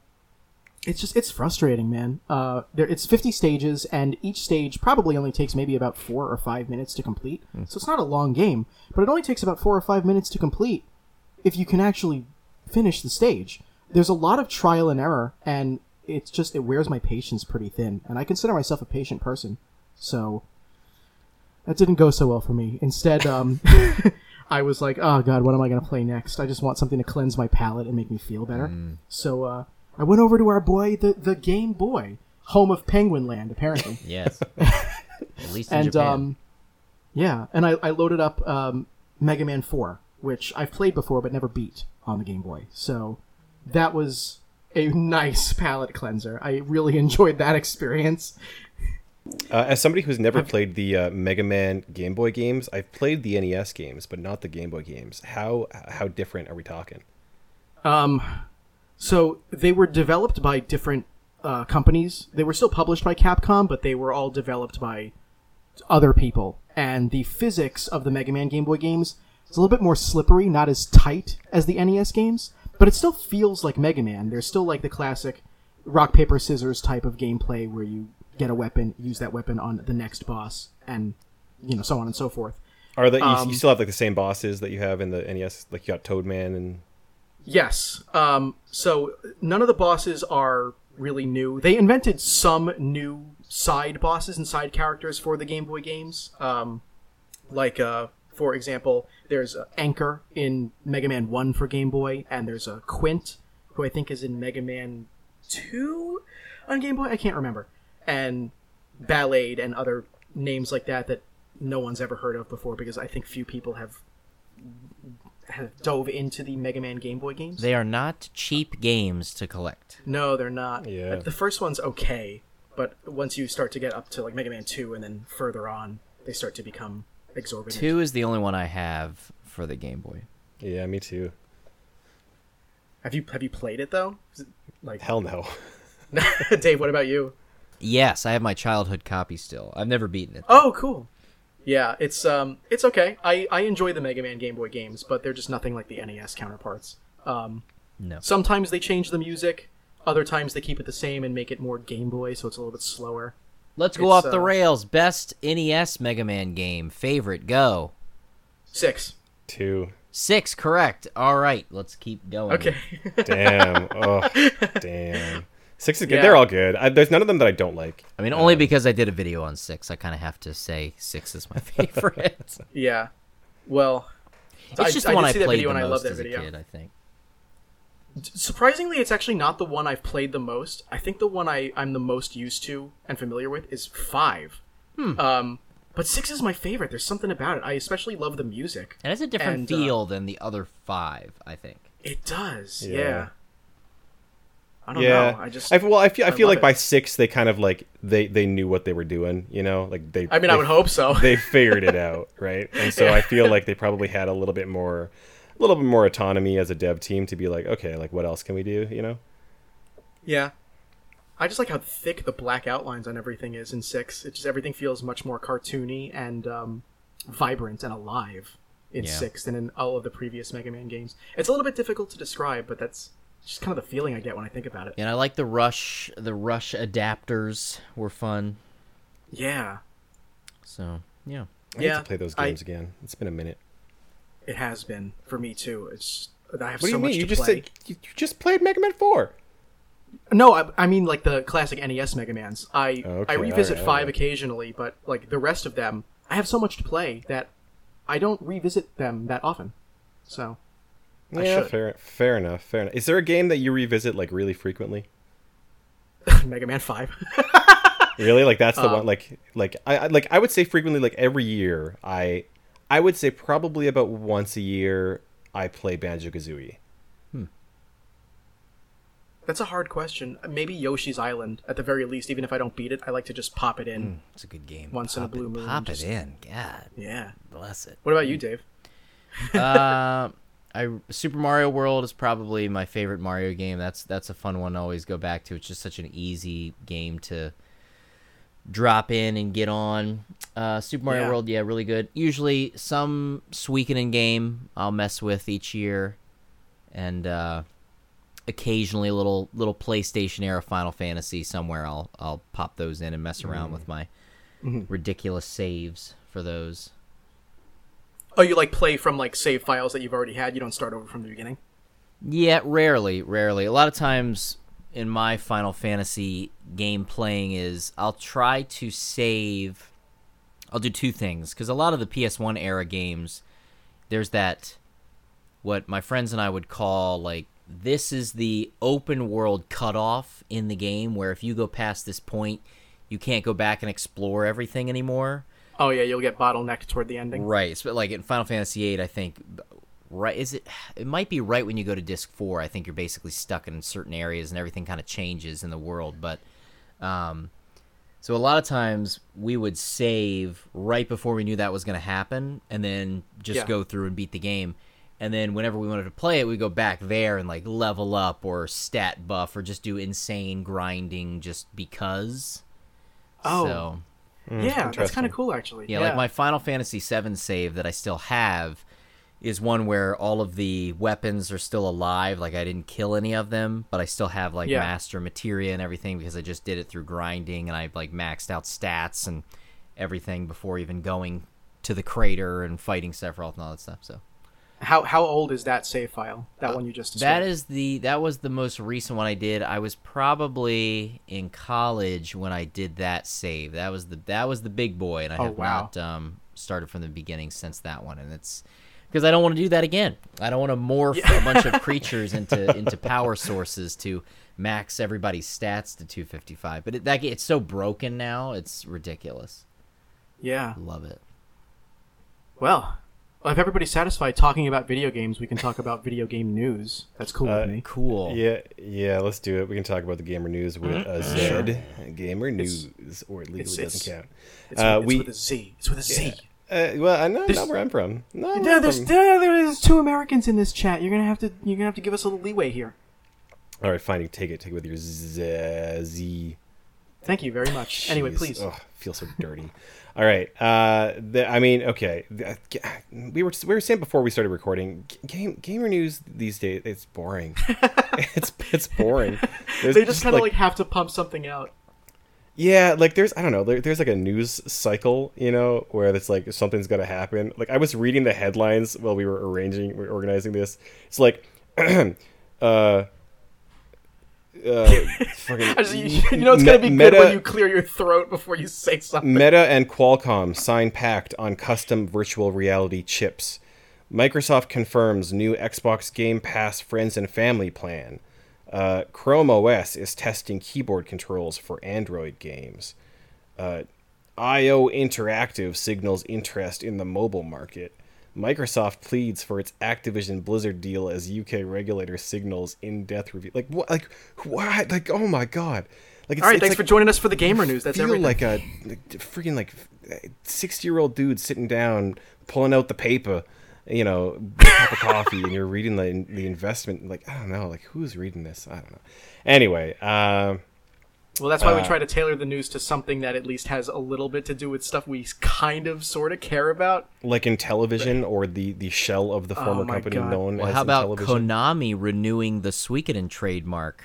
It's just, it's frustrating, man. Uh, there, it's fifty stages, and each stage probably only takes maybe about four or five minutes to complete. Mm. So it's not a long game, but it only takes about four or five minutes to complete if you can actually finish the stage. There's a lot of trial and error, and it's just, it wears my patience pretty thin. And I consider myself a patient person, so that didn't go so well for me. Instead, um, I was like, oh god, what am I going to play next? I just want something to cleanse my palate and make me feel better. Mm. So, uh... I went over to our boy, the, the Game Boy, home of Penguin Land, apparently. Yes. At least in and, Japan. Um, yeah, and I, I loaded up um, Mega Man four, which I've played before but never beat on the Game Boy. So that was a nice palate cleanser. I really enjoyed that experience. Uh, as somebody who's never I've... played the uh, Mega Man Game Boy games, I've played the N E S games, but not the Game Boy games. How how different are we talking? Um... So they were developed by different uh, companies. They were still published by Capcom, but they were all developed by other people. And the physics of the Mega Man Game Boy games is a little bit more slippery, not as tight as the N E S games, but it still feels like Mega Man. There's still like the classic rock, paper, scissors type of gameplay where you get a weapon, use that weapon on the next boss, and you know so on and so forth. Are the, um, you still have like the same bosses that you have in the N E S? Like you got Toadman and... Yes. Um, so none of the bosses are really new. They invented some new side bosses and side characters for the Game Boy games. Um, like, uh, for example, there's Anchor in Mega Man one for Game Boy, and there's a Quint, who I think is in Mega Man two on Game Boy? I can't remember. And Ballade and other names like that that no one's ever heard of before, because I think few people have... have dove into the Mega Man Game Boy games. They are not cheap games to collect. No, they're not. Yeah. The first one's okay, but once you start to get up to like Mega Man two and then further on, they start to become exorbitant. two is the only one I have for the Game Boy. Yeah, me too. Have you have you played it though? It, like hell no. Dave, what about you? Yes, I have my childhood copy still. I've never beaten it. Though. Oh, cool. Yeah, it's um, it's okay. I, I enjoy the Mega Man Game Boy games, but they're just nothing like the N E S counterparts. Um, no. Sometimes they change the music. Other times they keep it the same and make it more Game Boy, so it's a little bit slower. Let's go it's, off the uh, rails. Best N E S Mega Man game. Favorite, go. Six. Two. Six, correct. All right, let's keep going. Okay. Damn. Oh, damn. Six is good. Yeah. They're all good. I, there's none of them that I don't like. I mean, only um, because I did a video on six. I kind of have to say six is my favorite. Yeah. Well, it's I, just the I one I played the most as a kid, I think. Surprisingly, it's actually not the one I've played the most. I think the one I, I'm the most used to and familiar with is five. Hmm. Um, but six is my favorite. There's something about it. I especially love the music. It has a different and, feel uh, than the other five, I think. It does, yeah. yeah. I don't yeah. know. I just I, well, I feel I, I feel like it. By six they kind of like they, they knew what they were doing, you know? Like they I mean, they, I would hope so. They figured it out, right? And so yeah. I feel like they probably had a little bit more a little bit more autonomy as a dev team to be like, okay, like what else can we do, you know? Yeah. I just like how thick the black outlines on everything is in six. It just everything feels much more cartoony and um, vibrant and alive in yeah. six than in all of the previous Mega Man games. It's a little bit difficult to describe, but that's just kind of the feeling I get when I think about it. And I like the Rush. The Rush adapters were fun. Yeah. So, yeah. I yeah, need to play those games I, again. It's been a minute. It has been. For me, too. It's I have what so much you to just play. Said, you just played Mega Man four. No, I, I mean, like, the classic N E S Mega Mans. I, okay, I revisit right, five right. occasionally, but, like, the rest of them, I have so much to play that I don't revisit them that often. so I yeah, should. Fair, fair enough, fair enough. Is there a game that you revisit, like, really frequently? Mega Man five. Really? Like, that's the um, one, like, like I like I would say frequently, like, every year. I I would say probably about once a year I play Banjo-Kazooie. Hmm. That's a hard question. Maybe Yoshi's Island, at the very least. Even if I don't beat it, I like to just pop it in. Mm, it's a good game. Once pop in a blue it, moon. Pop just, it in. God. Yeah. Bless it. What about you, Dave? uh, I Super Mario World is probably my favorite Mario game. That's that's a fun one to always go back to. It's just such an easy game to drop in and get on. Uh, Super Mario yeah. World, yeah, really good. Usually some Suikoden game I'll mess with each year. And... uh occasionally a little little PlayStation era Final Fantasy somewhere. I'll I'll pop those in and mess around mm. with my mm-hmm. ridiculous saves for those. Oh, you like play from like save files that you've already had? You don't start over from the beginning? Yeah, rarely, rarely. A lot of times in my Final Fantasy game playing is I'll try to save. I'll do two things, because a lot of the P S one era games, there's that what my friends and I would call like, this is the open world cutoff in the game where if you go past this point, you can't go back and explore everything anymore. Oh, yeah, you'll get bottlenecked toward the ending. Right. So, like in Final Fantasy eight, I think, right, is it, it might be right when you go to Disc four. I think you're basically stuck in certain areas and everything kind of changes in the world. But um, so a lot of times we would save right before we knew that was going to happen and then just yeah. go through and beat the game. And then whenever we wanted to play it, we'd go back there and, like, level up or stat buff or just do insane grinding just because. Oh. So, mm, yeah, that's kind of cool, actually. Yeah, yeah, like my Final Fantasy seven save that I still have is one where all of the weapons are still alive. Like, I didn't kill any of them, but I still have, like, yeah. master materia and everything because I just did it through grinding and I, like, maxed out stats and everything before even going to the crater and fighting Sephiroth and all that stuff, so. How how old is that save file? That uh, one you just described? That is the that was the most recent one I did. I was probably in college when I did that save. That was the that was the big boy, and I oh, have wow. not um, started from the beginning since that one. And it's because I don't want to do that again. I don't want to morph yeah. a bunch of creatures into into power sources to max everybody's stats to two fifty-five. But it, that it's so broken now, it's ridiculous. Yeah, love it. Well. Well, if everybody's satisfied talking about video games, we can talk about video game news. That's cool uh, with me. Cool. Yeah, yeah. Let's do it. We can talk about the gamer news with mm-hmm. a Z. Sure. Gamer news, it's, or it legally it's, doesn't it's, count. It's, uh, it's we, with a Z. It's with a Z. Yeah. Uh, well, I know not where I'm from. No, yeah, there's, from. There, there's two Americans in this chat. You're gonna have to. You're gonna have to give us a little leeway here. All right, fine. You take it. Take it with your Z. Z. Thank you very much. Jeez. Anyway, please. Oh, I feel so dirty. All right. Uh, the, I mean, okay. The, we were we were saying before we started recording, game gamer news these days, it's boring. it's it's boring. There's they just kind of like, like have to pump something out. Yeah, like there's I don't know. There, there's like a news cycle, you know, where it's like something's gonna happen. Like I was reading the headlines while we were arranging, we were organizing this. It's like. uh Uh, fucking, just, you, you know it's me, gonna be meta, good when you clear your throat before you say something. Meta and Qualcomm sign pact on custom virtual reality chips. Microsoft confirms new Xbox Game Pass friends and family plan. Uh, Chrome O S is testing keyboard controls for Android games. Uh, I O Interactive signals interest in the mobile market. Microsoft pleads for its Activision Blizzard deal as U K regulator signals in-depth review. Like what? Like what? Like oh my god! Like it's, all right, it's thanks like, for joining us for the gamer news. That's feel everything. Like a like, freaking like sixty-year-old dude sitting down, pulling out the paper, you know, a cup of coffee, and you're reading the the investment. Like I don't know, like who's reading this? I don't know. Anyway. Um, Well, that's why we try to tailor the news to something that at least has a little bit to do with stuff we kind of, sort of care about. Like in television or the, the shell of the former oh company God. known well, as how about television? Konami renewing the Suikoden trademark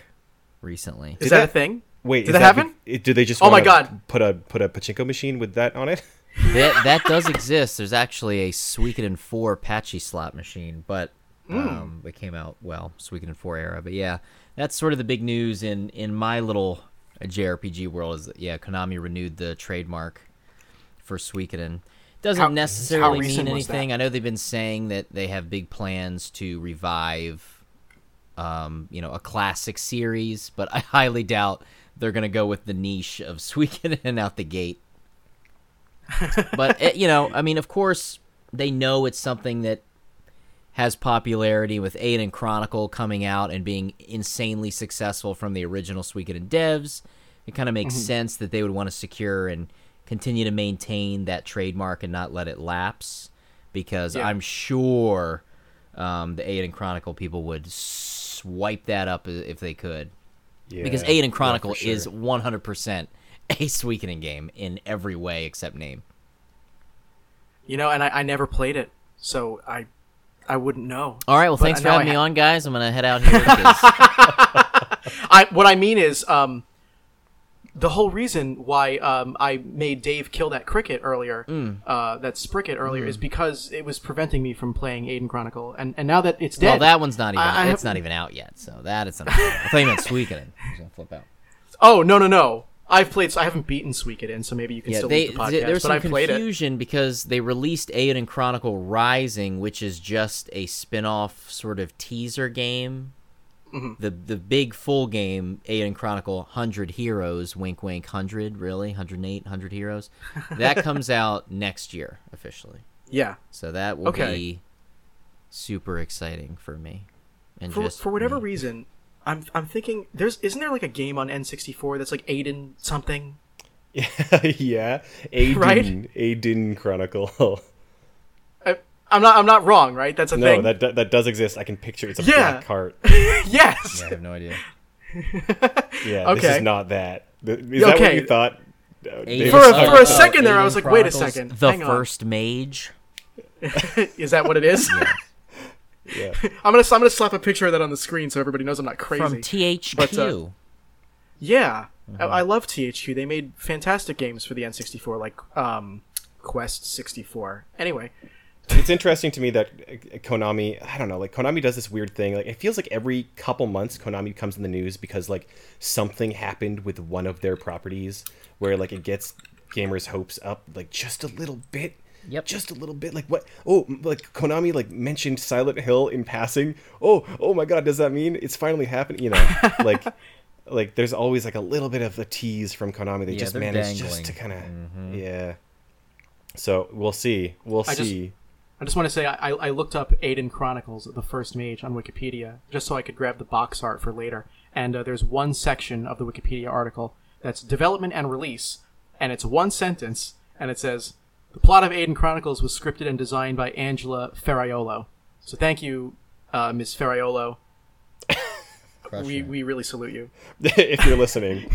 recently? Is that, that a thing? Wait, did that, that happen? Be, did they just oh my God. put a put a pachinko machine with that on it? That, that does exist. There's actually a Suikoden four patchy slot machine, but mm. um, it came out, well, Suikoden four era. But yeah, that's sort of the big news in, in my little... A J R P G world is yeah. Konami renewed the trademark for Suikoden. Doesn't how, necessarily how mean anything. I know they've been saying that they have big plans to revive, um, you know, a classic series, but I highly doubt they're going to go with the niche of Suikoden out the gate. But, it, you know, I mean, of course, they know it's something that has popularity with Aiden Chronicle coming out and being insanely successful from the original Suikoden devs. It kind of makes mm-hmm. sense that they would want to secure and continue to maintain that trademark and not let it lapse, because yeah. I'm sure um, the Aiden Chronicle people would swipe that up if they could. Yeah, because Aiden Chronicle yeah, sure. is one hundred percent a Suikoden game in every way except name. You know, and I, I never played it, so I I wouldn't know. All right, well, but thanks for having I me ha- on, guys. I'm going to head out here. I, what I mean is... Um, the whole reason why um, I made Dave kill that cricket earlier, mm. uh, that spricket earlier, mm. is because it was preventing me from playing Aiden Chronicle. And, and now that it's dead... Well, that one's not even, I, it's I, not even out yet, so that is not out. I thought you meant Suikoden. I was flip out. Oh, no, no, no. I've played... I haven't beaten Suikoden, so maybe you can yeah, still they, leave the podcast, th- there's but I've played it. There's some confusion because they released Aiden Chronicle Rising, which is just a spin-off sort of teaser game. Mm-hmm. The the big full game, Aiden Chronicle one hundred Heroes, wink wink, one hundred, really? one hundred eight, one hundred Heroes. That comes out next year, officially. Yeah. So that will okay. be super exciting for me. And For, just for whatever me. reason, I'm I'm thinking, there's isn't there like a game on N sixty-four that's like Aiden something? Yeah, yeah. Aiden, right? Aiden Chronicle. I'm not. I'm not wrong, right? That's a no, thing. No, that that does exist. I can picture. It's a yeah. black cart. Yes. Yeah, I have no idea. yeah. Okay. This is not that. Is okay. that what you thought? Aiden, for a, for a second there, Aiden I was like, Chronicles, wait a second. The Hang first on. mage. Is that what it is? yeah. yeah. I'm gonna I'm gonna slap a picture of that on the screen so everybody knows I'm not crazy. From T H Q. But, uh, yeah, mm-hmm. I, I love T H Q. They made fantastic games for the N sixty-four, like um, Quest sixty-four. Anyway. It's interesting to me that Konami, I don't know, like Konami does this weird thing. Like it feels like every couple months Konami comes in the news because like something happened with one of their properties where like it gets gamers' hopes up like just a little bit. Yep. Just a little bit. Like what? Oh, like Konami like mentioned Silent Hill in passing. Oh, oh my God, does that mean it's finally happened? You know, like like there's always like a little bit of a tease from Konami. They yeah, just manage dangling. just to kind of mm-hmm. yeah. So we'll see. We'll I see. Just... I just want to say I, I looked up Aiden Chronicles, the First Mage, on Wikipedia just so I could grab the box art for later. And uh, there's one section of the Wikipedia article that's development and release, and it's one sentence, and it says, "The plot of Aiden Chronicles was scripted and designed by Angela Ferraiolo." So thank you, uh, Miz Ferraiolo. We we really salute you. If you're listening,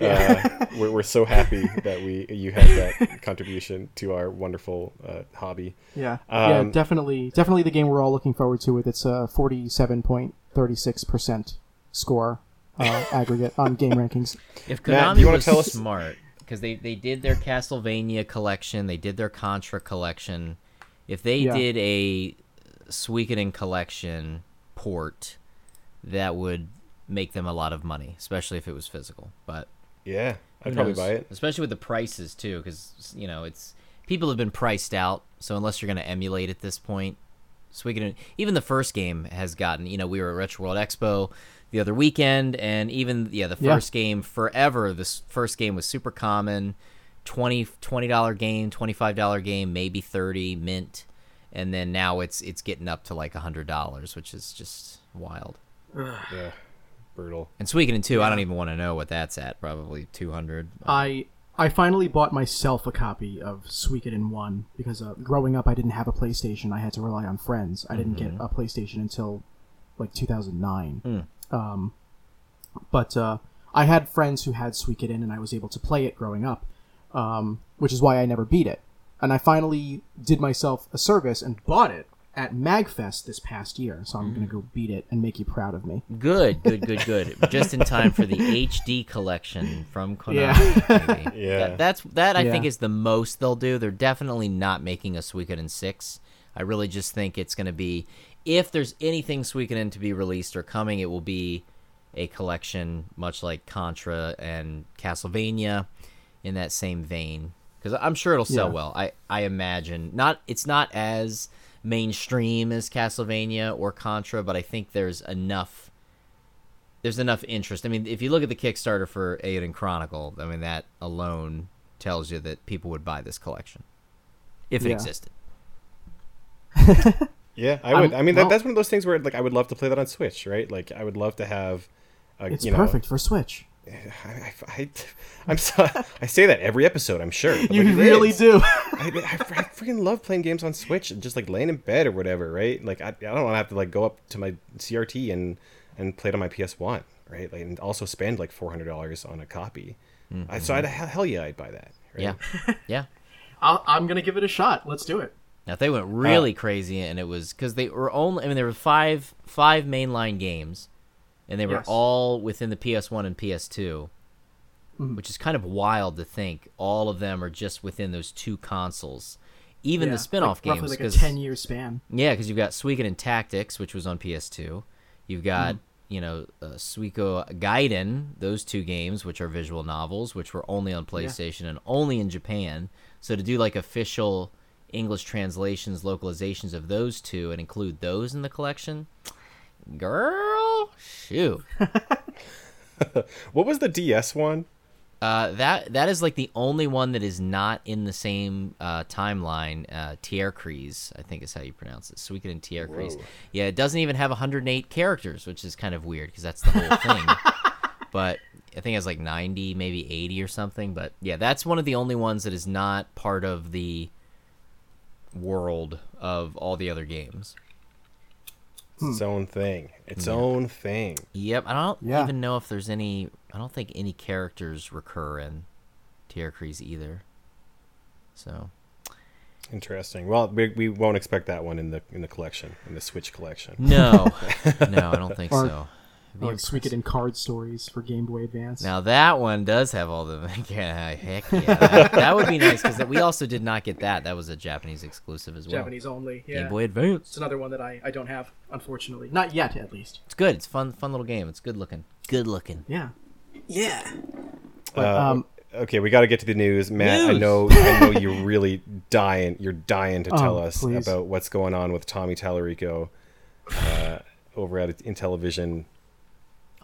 uh, we're we're so happy that we you had that contribution to our wonderful uh, hobby. Yeah, um, yeah, definitely, definitely the game we're all looking forward to. With its a forty-seven point thirty-six percent score uh, aggregate on game rankings. If Konami Matt, was tell us? smart, because they they did their Castlevania collection, they did their Contra collection. If they yeah. did a Suikoden collection port, that would make them a lot of money, especially if it was physical. But yeah, I'd probably buy it, especially with the prices too, because you know it's people have been priced out. So unless you're going to emulate at this point, Suikoden, even the first game has gotten. You know, we were at Retro World Expo the other weekend, and even yeah, the first yeah. game forever. This first game was super common, twenty twenty dollar game, twenty five dollar game, maybe thirty mint, and then now it's it's getting up to like a hundred dollars, which is just wild. Yeah, brutal. And Suikoden two, yeah. I don't even want to know what that's at. Probably two hundred. I I finally bought myself a copy of Suikoden one because uh, growing up I didn't have a PlayStation. I had to rely on friends. I didn't mm-hmm. get a PlayStation until like two thousand nine. Mm. Um, but uh, I had friends who had Suikoden and I was able to play it growing up, um, which is why I never beat it. And I finally did myself a service and bought it at MagFest this past year, so I'm mm. going to go beat it and make you proud of me. Good, good, good, good. Just in time for the H D collection from Konami. Yeah. Maybe. yeah. That, that's, that I yeah. think is the most they'll do. They're definitely not making a Suikoden six. I really just think it's going to be, if there's anything Suikoden to be released or coming, it will be a collection much like Contra and Castlevania in that same vein. because I'm sure it'll sell yeah. well. I, I imagine not. It's not as mainstream as Castlevania or Contra, but I think there's enough. There's enough interest. I mean, if you look at the Kickstarter for Aiden Chronicle, I mean that alone tells you that people would buy this collection if it yeah. existed. Yeah, I would. I'm, I mean, well, that, that's one of those things where like I would love to play that on Switch, right? Like I would love to have. A, it's you know, perfect for Switch. I, I, I, I'm so, I say that every episode, I'm sure. You like, really is. do. I, I, I freaking love playing games on Switch and just like laying in bed or whatever, right? Like I, I don't want to have to like go up to my C R T and and play it on my P S one, right? Like, and also spend like four hundred dollars on a copy. Mm-hmm. I, so I'd hell yeah, I'd buy that. Right? Yeah, yeah. I'll, I'm gonna give it a shot. Let's do it. Now if they went really uh, crazy, and it was because they were only. I mean, there were five five mainline games. And they were yes. all within the P S one and P S two, mm-hmm. which is kind of wild to think all of them are just within those two consoles. Even yeah, the spin-off like, games, roughly like a ten-year span. Yeah, because you've got Suikoden Tactics, which was on P S two. You've got mm. you know uh, Suikoden Gaiden, those two games, which are visual novels, which were only on PlayStation yeah. and only in Japan. So to do like official English translations, localizations of those two, and include those in the collection. Girl, shoot. What was the D S one? Uh, that that is like the only one that is not in the same uh, timeline. Uh, Tierkreis, I think is how you pronounce it. Suikoden Tierkreis. Yeah, it doesn't even have one hundred eight characters, which is kind of weird because that's the whole thing. But I think it has like ninety, maybe eighty or something. But yeah, that's one of the only ones that is not part of the world of all the other games. Its own thing. Its yeah. own thing. Yep. I don't yeah. even know if there's any. I don't think any characters recur in Tierkreis either. So interesting. Well, we we won't expect that one in the in the collection in the Switch collection. No, no, I don't think or, so. Or Suikoden Card Stories for Game Boy Advance. Now that one does have all the yeah, heck yeah. That, that would be nice because we also did not get that. That was a Japanese exclusive as well. Japanese only. Yeah. Game Boy Advance. It's another one that I, I don't have, unfortunately. Not yet, at least. It's good. It's fun. Fun little game. It's good looking. Good looking. Yeah. Yeah. But, uh, um. Okay, we got to get to the news, Matt. News. I know. I know you're really dying. You're dying to tell um, us please. about what's going on with Tommy Tallarico uh, over at Intellivision.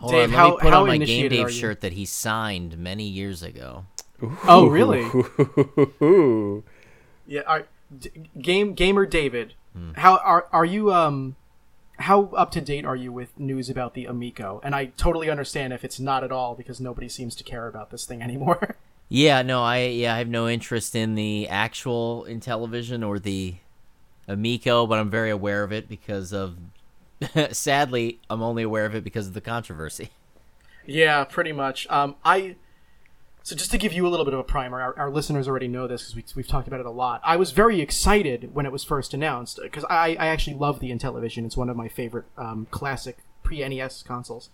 Hold Dave, on, let how, me put on my Game Dave shirt that he signed many years ago. Ooh. Oh, really? Ooh. Yeah, are, D- Game Gamer David, mm. how are are you? Um, how up to date are you with news about the Amico? And I totally understand if it's not at all because nobody seems to care about this thing anymore. yeah, no, I yeah I have no interest in the actual Intellivision or the Amico, but I'm very aware of it because of. Sadly, I'm only aware of it because of the controversy. Yeah, pretty much. Um, I so just to give you a little bit of a primer, our, our listeners already know this because we, we've talked about it a lot. I was very excited when it was first announced because I, I actually love the Intellivision. It's one of my favorite um, classic pre-N E S consoles.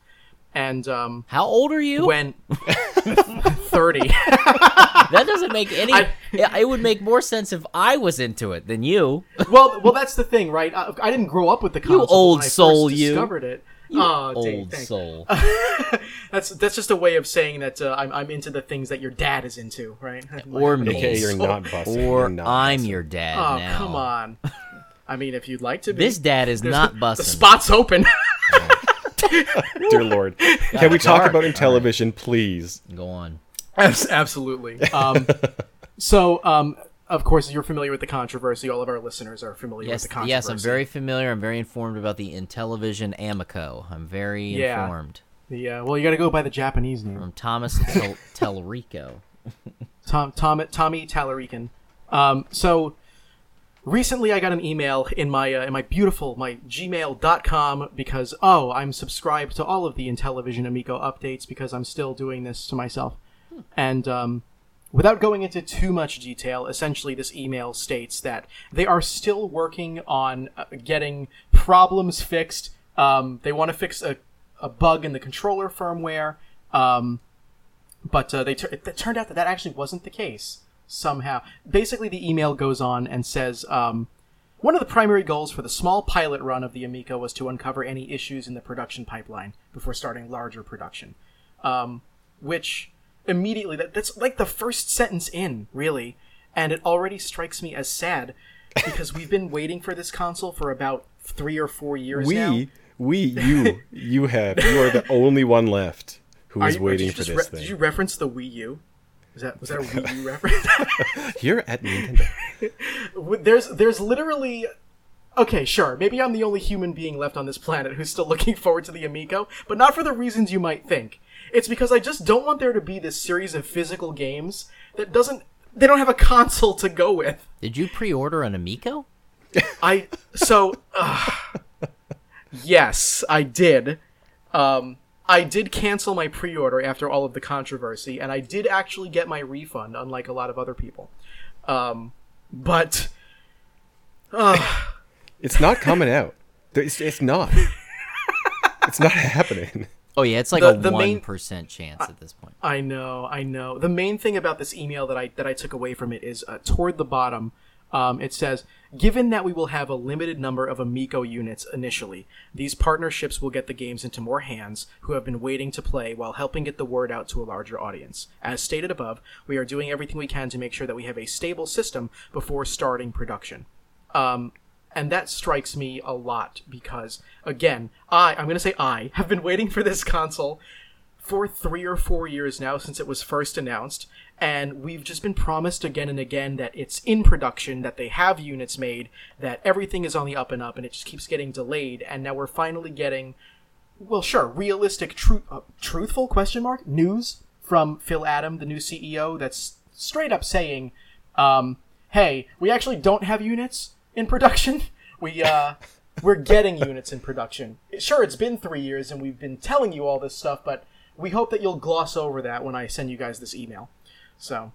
And um, how old are you? When thirty. That doesn't make any. I, it would make more sense if I was into it than you. well, well, that's the thing, right? I, I didn't grow up with the console. You old when I soul, first you discovered it. You oh, old dang, dang. soul. that's that's just a way of saying that uh, I'm I'm into the things that your dad is into, right? Or me, okay, you're not busting. Or you're not I'm busting. Your dad. Oh, now. Come on. I mean, if you'd like to be, this dad is not busting. The spot's open. Dear Lord, Got can we dark. talk about Intellivision, right. please? Go on. Abs- absolutely. Um, so, um, of course, you're familiar with the controversy. All of our listeners are familiar yes, with the controversy. Yes, I'm very familiar. I'm very informed about the Intellivision Amico. I'm very yeah. informed. Yeah. Well, you got to go by the Japanese name. From Thomas Tel- Tallarico. Tom, Tom, Tommy Tallarican. Um, so. Recently, I got an email in my uh, in my beautiful my gmail dot com because oh, I'm subscribed to all of the Intellivision Amico updates because I'm still doing this to myself. Hmm. And um, without going into too much detail, essentially this email states that they are still working on uh, getting problems fixed. Um, they want to fix a a bug in the controller firmware, um, but uh, they tur- it turned out that that actually wasn't the case. Somehow. Basically, the email goes on and says, um, one of the primary goals for the small pilot run of the Amico was to uncover any issues in the production pipeline before starting larger production. Um, which, immediately, that, that's like the first sentence in, really. and it already strikes me as sad because we've been waiting for this console for about three or four years we, now. We, you, you have. You are the only one left who are is you, waiting for this re- thing. Did you reference the Wii U? Was that, was that a Wii U reference? Here at Nintendo. There's, there's literally... Okay, sure, maybe I'm the only human being left on this planet who's still looking forward to the Amico, but not for the reasons you might think. It's because I just don't want there to be this series of physical games that doesn't... They don't have a console to go with. Did you pre-order an Amico? I... So... Uh, yes, I did. Um... I did cancel my pre-order after all of the controversy, and I did actually get my refund, unlike a lot of other people. Um, but... Uh, it's not coming out. It's, it's not. It's not happening. Oh, yeah, it's like the, a the one percent main, chance at this point. I know, I know. The main thing about this email that I that I took away from it is uh, toward the bottom... Um, it says, given that we will have a limited number of Amico units initially, these partnerships will get the games into more hands who have been waiting to play while helping get the word out to a larger audience. As stated above, we are doing everything we can to make sure that we have a stable system before starting production. Um, and that strikes me a lot because, again, I, I'm going to say I, have been waiting for this console for three or four years now since it was first announced, and we've just been promised again and again that it's in production, that they have units made, that everything is on the up and up, and it just keeps getting delayed, and now we're finally getting, well, sure, realistic, tru- uh, truthful, question mark, news from Phil Adam, the new C E O, that's straight up saying, um, hey, we actually don't have units in production. We, uh... we're getting units in production. Sure, it's been three years, and we've been telling you all this stuff, but we hope that you'll gloss over that when I send you guys this email. So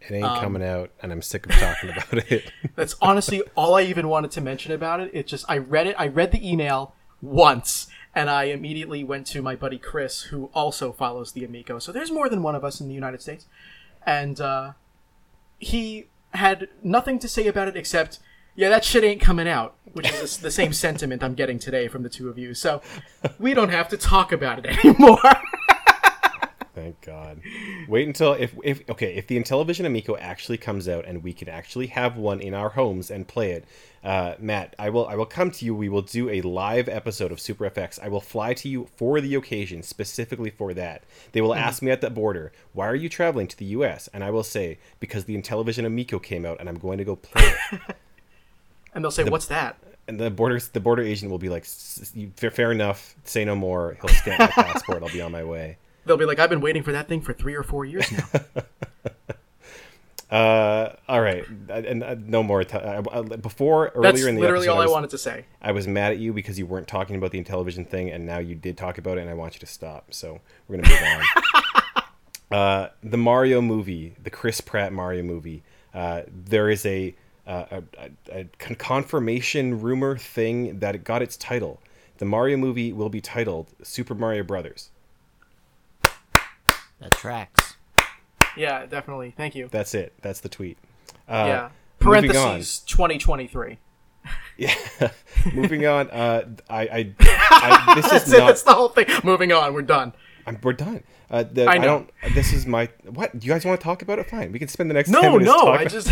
it ain't um, coming out, and I'm sick of talking about it. That's honestly all I even wanted to mention about it. It just I read it. I read the email once, and I immediately went to my buddy Chris, who also follows the Amico. So there's more than one of us in the United States, and uh, he had nothing to say about it except, yeah, that shit ain't coming out, which is the same sentiment I'm getting today from the two of you. So we don't have to talk about it anymore. Thank God. Wait until if, if okay, if the Intellivision Amico actually comes out and we can actually have one in our homes and play it, uh, Matt, I will I will come to you. We will do a live episode of Super F X. I will fly to you for the occasion, specifically for that. They will mm-hmm. ask me at the border, why are you traveling to the U S? And I will say, because the Intellivision Amico came out and I'm going to go play it. And they'll say, the, what's that? And the border the border agent will be like, fair enough, say no more. He'll stamp my passport. I'll be on my way. They'll be like, I've been waiting for that thing for three or four years now. uh, all right. And uh, no more. T- uh, before, earlier That's in the literally episode, all I, was, I wanted to say. I was mad at you because you weren't talking about the Intellivision thing, and now you did talk about it, and I want you to stop. So we're going to move on. uh, the Mario movie, the Chris Pratt Mario movie, uh, there is a, uh, a, a confirmation rumor thing that it got its title. The Mario movie will be titled Super Mario Brothers. That tracks. Yeah, definitely. Thank you. That's it. That's the tweet. Uh, yeah. Parentheses twenty twenty-three. Yeah. Moving on. Uh, I. I, I this that's is it. Not... That's the whole thing. Moving on. We're done. I'm, we're done. Uh, the, I, know. I don't. This is my. What? Do you guys want to talk about it? Fine. We can spend the next. No, ten minutes no. Talking. I just.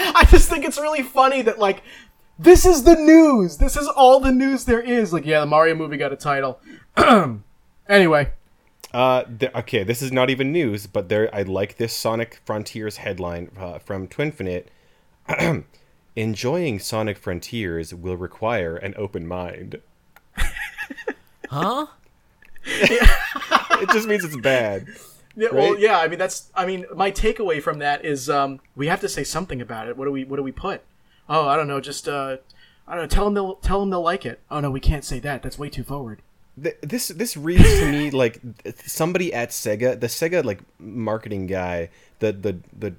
I just think it's really funny that like this is the news. This is all the news there is. Like yeah, the Mario movie got a title. Anyway. Uh, the, okay, this is not even news, but there I like this Sonic Frontiers headline uh, from Twinfinite. Enjoying Sonic Frontiers will require an open mind. Huh? It just means it's bad. Yeah, right? Well, yeah. I mean, that's. I mean, my takeaway from that is um, we have to say something about it. What do we? What do we put? Oh, I don't know. Just uh, I don't know. Tell them they'll tell them they'll like it. Oh no, we can't say that. That's way too forward. This this reads to me like somebody at Sega, the Sega like marketing guy, the the the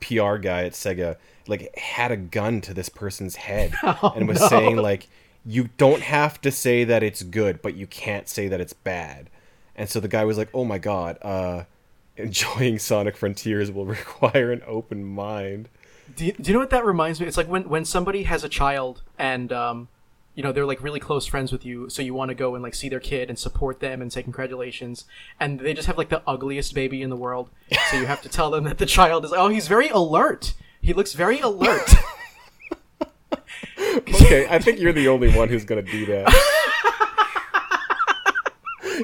P R guy at Sega, like had a gun to this person's head oh, and was no. saying like, you don't have to say that it's good, but you can't say that it's bad. And so the guy was like, oh my God, uh, enjoying Sonic Frontiers will require an open mind. Do you, do you know what that reminds me? It's like when, when somebody has a child and um. you know, they're like really close friends with you, so you want to go and like see their kid and support them and say congratulations, and they just have like the ugliest baby in the world, so you have to tell them that the child is, oh, he's very alert, he looks very alert. Okay, I think you're the only one who's gonna do that.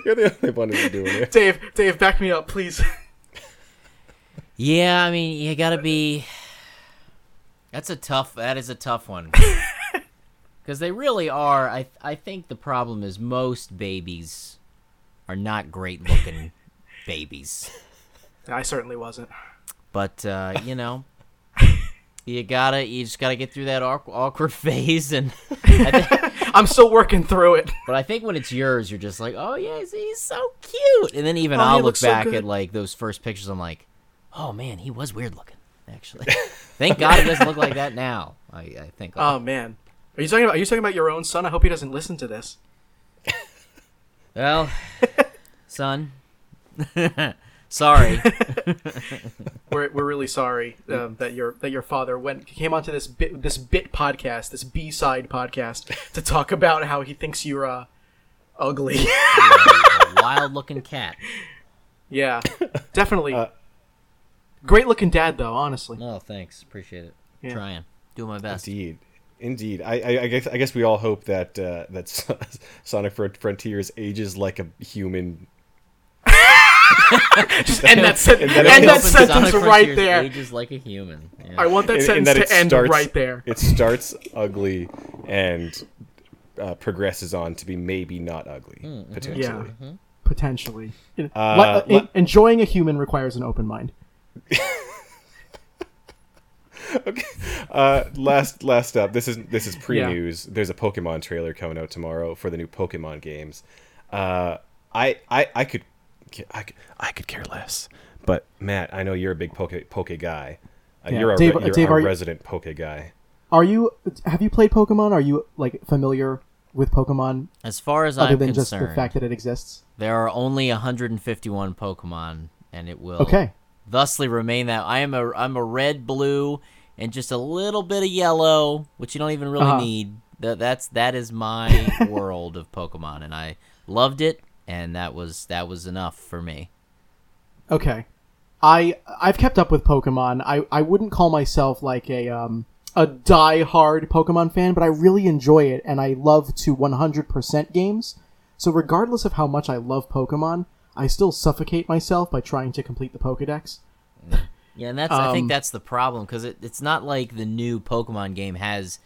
You're the only one who's doing it. Dave, Dave, back me up, please. Yeah, I mean, you gotta be... That's a tough... That is a tough one. Because they really are... I I think the problem is most babies are not great-looking babies. I certainly wasn't. But, uh, you know... You gotta, you just gotta get through that awkward phase, and I th- I'm still working through it. But I think when it's yours, you're just like, oh yeah, he's so cute. And then even oh, I'll look back so at like those first pictures, I'm like, oh man, he was weird looking. Actually, thank God it doesn't look like that now. I, I think. I'll... Oh man, are you talking about? Are you talking about your own son? I hope he doesn't listen to this. Well, son, sorry. We're we're really sorry um, that your that your father went came onto this bit, this bit podcast, this B side podcast, to talk about how he thinks you're uh, ugly, a wild looking cat. Yeah, definitely. Uh, Great looking dad, though. Honestly. No, thanks. Appreciate it. Yeah. Trying, doing my best. Indeed, indeed. I I, I guess I guess we all hope that uh, that Sonic Frontiers ages like a human. Just end that, sen- and that, end that sentence Sonic right there. Ages like a human. Yeah. I want that and, sentence and that to end starts, right there. It starts ugly and uh, progresses on to be maybe not ugly, mm-hmm. potentially. Yeah. Mm-hmm. Potentially. Uh, Le- uh, enjoying a human requires an open mind. Okay. Uh, last last up. This is this is pre-news. Yeah. There's a Pokemon trailer coming out tomorrow for the new Pokemon games. Uh, I I I could. I, I could care less, but Matt, I know you're a big poke poke guy. Uh, yeah. You're a Dave, re, you're Dave, our resident you, poke guy. Are you? Have you played Pokemon? Are you like familiar with Pokemon? As far as other I'm than concerned, just the fact that it exists, there are only one hundred fifty-one Pokemon, and it will okay. thusly remain that. I am a I'm a red, blue, and just a little bit of yellow, which you don't even really uh-huh. need. That that's that is my world of Pokemon, and I loved it. And that was that was enough for me. Okay, I I've kept up with Pokemon. I, I wouldn't call myself like a um a die-hard Pokemon fan, but I really enjoy it, and I love to one hundred percent games. So regardless of how much I love Pokemon, I still suffocate myself by trying to complete the Pokédex. Yeah, and that's um, I think that's the problem because it, it's not like the new Pokemon game has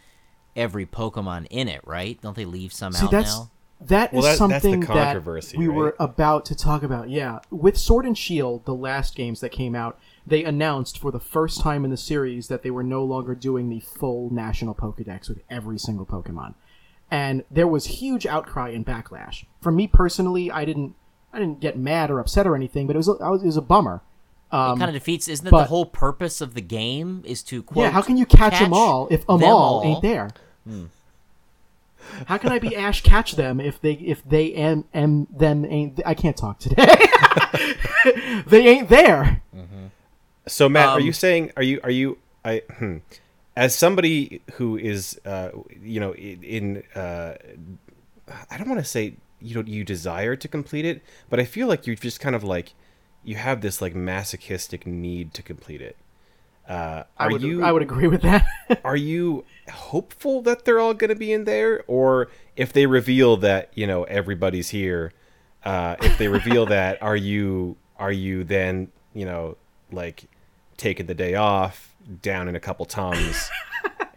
every Pokemon in it, right? Don't they leave some see, out that's, now? That well, is that, something that we right? were about to talk about, yeah. With Sword and Shield, the last games that came out, they announced for the first time in the series that they were no longer doing the full national Pokédex with every single Pokemon. And there was huge outcry and backlash. For me personally, I didn't I didn't get mad or upset or anything, but it was a, it was a bummer. Um, it kind of defeats, isn't it but, the whole purpose of the game is to, quote, yeah, how can you catch, catch them all if them, them all ain't there? Hmm. How can I be Ash catch them if they if they am am them ain't I can't talk today. They ain't there. Mm-hmm. So Matt, um, are you saying are you are you I hmm, as somebody who is uh, you know in uh, I don't want to say you know you desire to complete it, but I feel like you're just kind of like you have this like masochistic need to complete it. Uh, I would you, I would agree with that. Are you hopeful that they're all going to be in there, or if they reveal that you know everybody's here, uh, if they reveal that, are you are you then you know like taking the day off, down in a couple tums,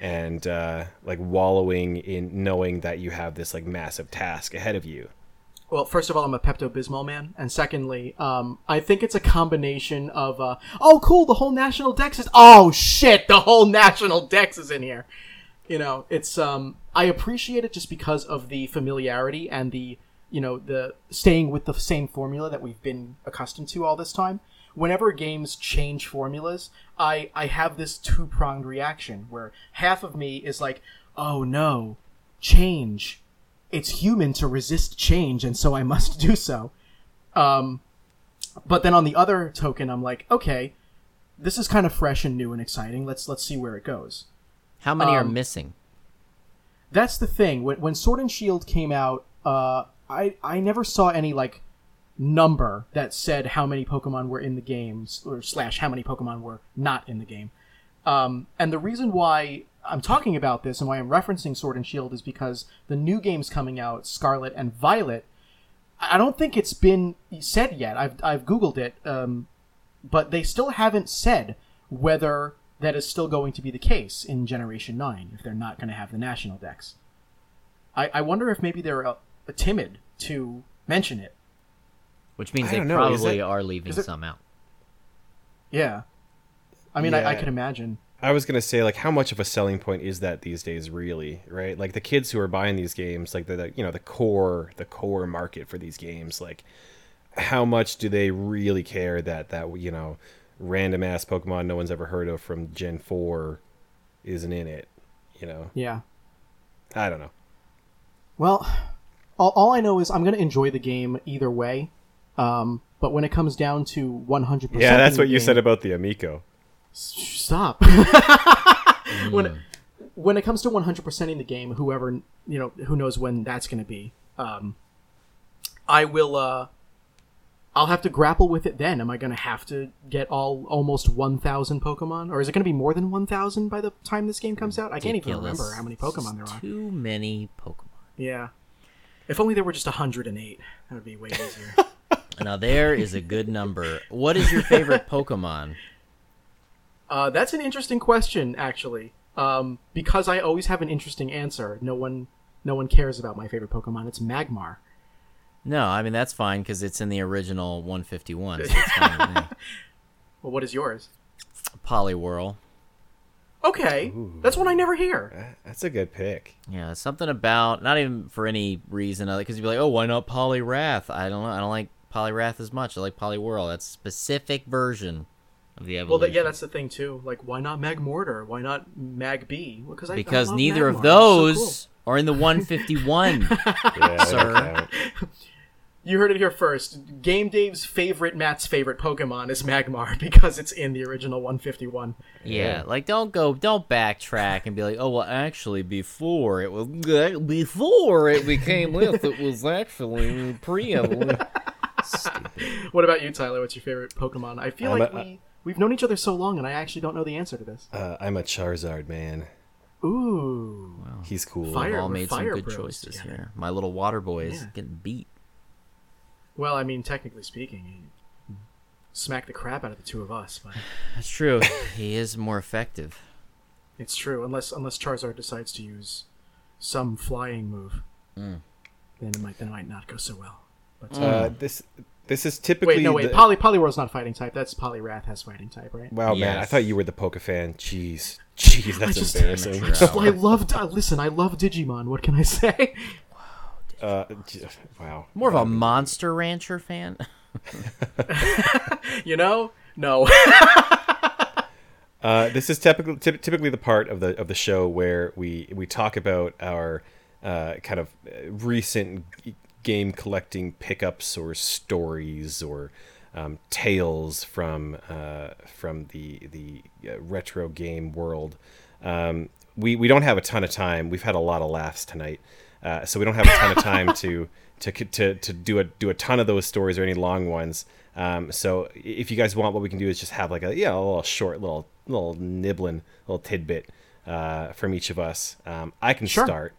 and uh, like wallowing in knowing that you have this like massive task ahead of you? Well, first of all, I'm a Pepto-Bismol man, and secondly, um, I think it's a combination of, uh, oh, cool, the whole National Dex is, oh, shit, the whole National Dex is in here. You know, it's, um, I appreciate it just because of the familiarity and the, you know, the staying with the same formula that we've been accustomed to all this time. Whenever games change formulas, I, I have this two-pronged reaction where half of me is like, oh, no, change. It's human to resist change, and so I must do so. Um, but then on the other token, I'm like, okay, this is kind of fresh and new and exciting. Let's let's see where it goes. How many um, are missing? that's the thing. When when Sword and Shield came out, uh, I I never saw any like number that said how many Pokemon were in the games or slash how many Pokemon were not in the game. Um, and the reason why I'm talking about this and why I'm referencing Sword and Shield is because the new games coming out, Scarlet and Violet, I don't think it's been said yet. I've I've Googled it, um, but they still haven't said whether that is still going to be the case in Generation nine if they're not going to have the national decks. I, I wonder if maybe they're uh, timid to mention it. Which means they know, probably it, are leaving it, some out. Yeah. I mean, yeah. I, I could imagine. I was going to say, like, how much of a selling point is that these days, really, right? Like, the kids who are buying these games, like, the, the you know, the core, the core market for these games, like, how much do they really care that, that you know, random-ass Pokemon no one's ever heard of from Gen four isn't in it, you know? Yeah. I don't know. Well, all, all I know is I'm going to enjoy the game either way, um, but when it comes down to one hundred percent... Yeah, that's what game, you said about the Amico. Stop. mm. When when it comes to one hundred percent in the game, whoever you know, who knows when that's going to be. Um, I will. Uh, I'll have to grapple with it. Then, am I going to have to get all almost one thousand Pokemon, or is it going to be more than one thousand by the time this game comes out? I can't even remember how many Pokemon there are. Too many Pokemon. Yeah. If only there were just one hundred eight. That would be way easier. Now there is a good number. What is your favorite Pokemon? Uh, that's an interesting question, actually, um, because I always have an interesting answer. No one, no one cares about my favorite Pokemon. It's Magmar. No, I mean that's fine because it's in the original one fifty-one. So it's fine with me. Well, what is yours? Poliwhirl. Okay, ooh, that's one I never hear. That's a good pick. Yeah, something about not even for any reason other because you'd be like, oh, why not Poliwrath? I don't know. I don't like Poliwrath as much. I like Poliwhirl. That's a specific version. Well, that, yeah, that's the thing, too. Like, why not Magmortar? Why not Magby? Well, I, because I neither Magmar. of those so cool. are in the one fifty-one, yeah, sir. You heard it here first. Game Dave's favorite, Matt's favorite Pokemon is Magmar because it's in the original one fifty-one. Yeah, yeah. Like, don't go, don't backtrack and be like, oh, well, actually, before it was, before it became Lith, it was actually Priya. What about you, Tyler? What's your favorite Pokemon? I feel I'm like a, we... We've known each other so long, and I actually don't know the answer to this. Uh, I'm a Charizard man. Ooh. Wow. He's cool. Fire, We've all made some good choices together. Here. My little water boy is yeah. getting beat. Well, I mean, technically speaking, he smacked the crap out of the two of us. But... That's true. He is more effective. It's true, unless unless Charizard decides to use some flying move. Mm. Then it might, then it might not go so well. But, mm. uh, this... This is typically... Wait, no, wait. The... Poly, Poliwhirl's not fighting type. That's Poliwrath has fighting type, right? Wow, yes. Man. I thought you were the Pokefan. Jeez. Jeez, that's I just, embarrassing. I, just, I loved... Uh, listen, I love Digimon. What can I say? Wow. Uh, wow. More of a Monster Rancher fan? You know? No. uh, this is typically typically the part of the of the show where we, we talk about our uh, kind of recent... game collecting pickups or stories or um, tales from uh, from the the retro game world. Um, we we don't have a ton of time. We've had a lot of laughs tonight, uh, so we don't have a ton of time to, to to to do a do a ton of those stories or any long ones. Um, so if you guys want, what we can do is just have like a yeah a little short little little nibbling little tidbit uh, from each of us. Um, I can sure. start.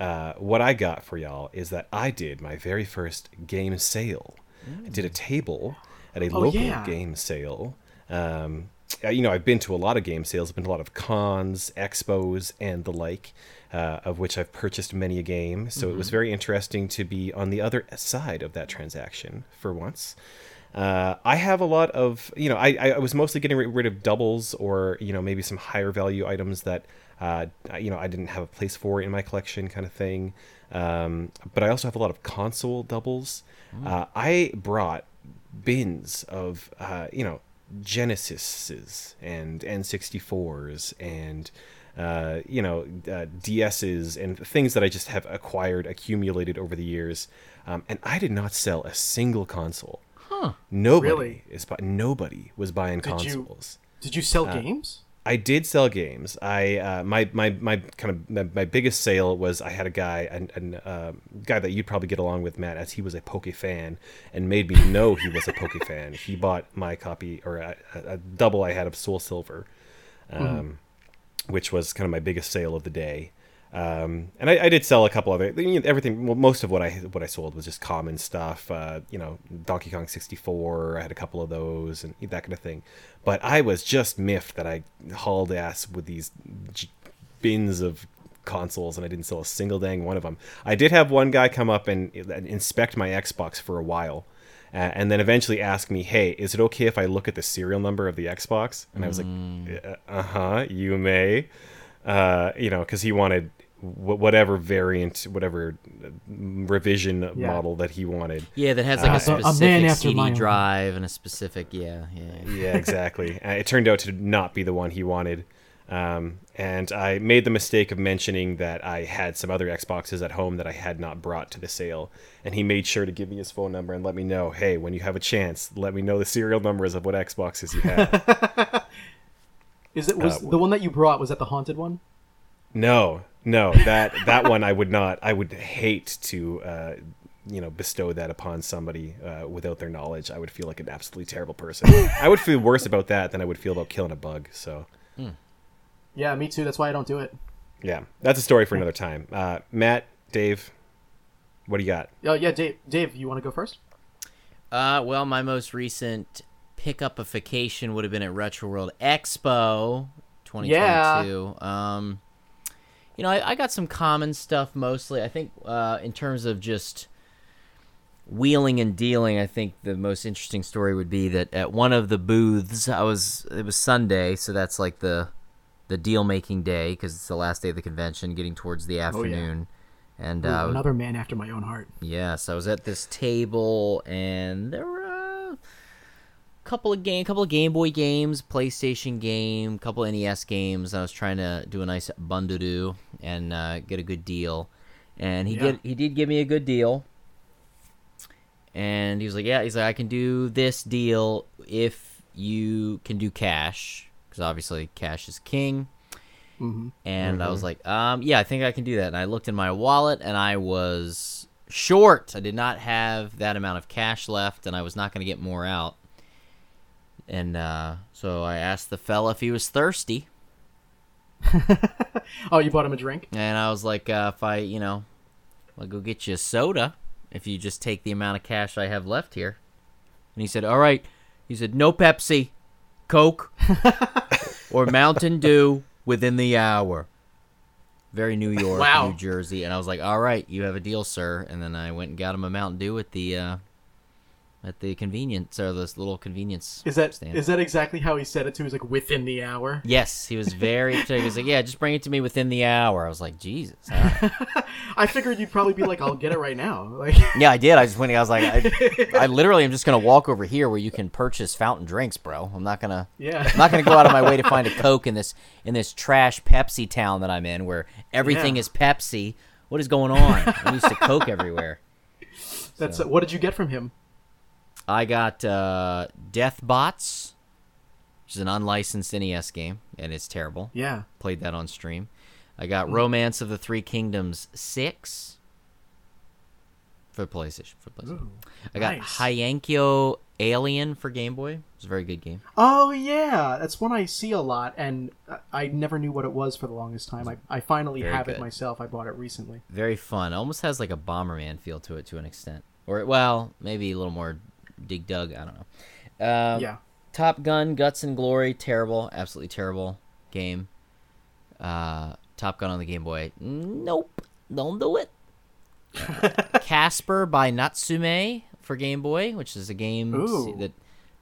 Uh, what I got for y'all is that I did my very first game sale. Ooh. I did a table at a oh, local yeah. game sale. Um, you know, I've been to a lot of game sales. I've been to a lot of cons, expos, and the like, uh, of which I've purchased many a game. So mm-hmm. It was very interesting to be on the other side of that transaction for once. Uh, I have a lot of, you know, I, I was mostly getting rid of doubles or, you know, maybe some higher value items that Uh, you know, I didn't have a place for in my collection kind of thing. Um, but I also have a lot of console doubles. Mm. Uh, I brought bins of, uh, you know, Genesis's and N sixty-fours and, uh, you know, uh, D S's and things that I just have acquired, accumulated over the years. Um, and I did not sell a single console. Huh. Nobody really? is bu- Nobody was buying did consoles. You, did you sell uh, games? I did sell games. I uh, my my my kind of my biggest sale was I had a guy and an, uh, guy that you'd probably get along with, Matt, as he was a Poke fan and made me know he was a Poke fan. He bought my copy or a, a double I had of Soul Silver, um, mm-hmm. which was kind of my biggest sale of the day. Um, and I, I did sell a couple other you know, everything. Well, most of what I what I sold was just common stuff. Uh, you know, Donkey Kong sixty-four. I had a couple of those and that kind of thing. But I was just miffed that I hauled ass with these j- bins of consoles and I didn't sell a single dang one of them. I did have one guy come up and, and inspect my Xbox for a while, uh, and then eventually ask me, "Hey, is it okay if I look at the serial number of the Xbox?" And I was mm. like, "Uh huh, you may." Uh, you know, because he wanted. Whatever variant, whatever revision yeah. model that he wanted. Yeah, that has like a uh, specific a C D drive and a specific, yeah. Yeah, yeah exactly. Uh, it turned out to not be the one he wanted. Um, and I made the mistake of mentioning that I had some other Xboxes at home that I had not brought to the sale. And he made sure to give me his phone number and let me know, hey, when you have a chance, let me know the serial numbers of what Xboxes you have. Is it was uh, the one that you brought, was that the haunted one? No. No, that that one I would not. I would hate to, uh, you know, bestow that upon somebody uh, without their knowledge. I would feel like an absolutely terrible person. I would feel worse about that than I would feel about killing a bug. So, mm. yeah, me too. That's why I don't do it. Yeah, that's a story for another time. Uh, Matt, Dave, what do you got? Oh yeah, Dave. Dave, you want to go first? Uh, well, my most recent pickupification would have been at Retro World Expo, twenty twenty-two. Yeah. Um, You know, I, I got some common stuff mostly. I think uh, in terms of just wheeling and dealing, I think the most interesting story would be that at one of the booths, I was it was Sunday, so that's like the the deal making day because it's the last day of the convention, getting towards the afternoon. Oh, yeah. And Ooh, uh, another man after my own heart. Yes, yeah, so I was at this table, and there were a couple of game, couple of Game Boy games, PlayStation game, couple of N E S games. I was trying to do a nice bundadoo and uh, get a good deal, and he yeah. did. He did give me a good deal, and he was like, "Yeah, he's like, I can do this deal if you can do cash, because obviously cash is king." Mm-hmm. And mm-hmm. I was like, "Um, yeah, I think I can do that." And I looked in my wallet, and I was short. I did not have that amount of cash left, and I was not going to get more out. And uh, so I asked the fella if he was thirsty. Oh, you bought him a drink? And I was like, uh, if I, you know, I'll go get you a soda if you just take the amount of cash I have left here. And he said, all right. He said, no Pepsi, Coke, or Mountain Dew within the hour. Very New York, wow. New Jersey. And I was like, all right, you have a deal, sir. And then I went and got him a Mountain Dew at the... Uh, At the convenience, or this little convenience is that, stand. Is that exactly how he said it to? He was like, within the hour? Yes, he was very, he was like, yeah, just bring it to me within the hour. I was like, Jesus. Right. I figured you'd probably be like, I'll get it right now. Like, yeah, I did. I just went, I was like, I, I literally am just going to walk over here where you can purchase fountain drinks, bro. I'm not going to, yeah. I'm not going to go out of my way to find a Coke in this, in this trash Pepsi town that I'm in where everything yeah. is Pepsi. What is going on? I'm used to Coke everywhere. That's so. uh, what did you get from him? I got uh, Death Bots, which is an unlicensed N E S game, and it's terrible. Yeah. Played that on stream. I got mm. Romance of the Three Kingdoms six for PlayStation. For PlayStation. Ooh, I got nice. Hayankyo Alien for Game Boy. It's a very good game. Oh, yeah. That's one I see a lot, and I never knew what it was for the longest time. I, I finally very have good. It myself. I bought it recently. Very fun. It almost has like a Bomberman feel to it to an extent. Or, well, maybe a little more... Dig Dug, I don't know. Uh, yeah. Top Gun, Guts and Glory, terrible, absolutely terrible game. Uh, Top Gun on the Game Boy, nope, don't do it. Uh, Casper by Natsume for Game Boy, which is a game Ooh. that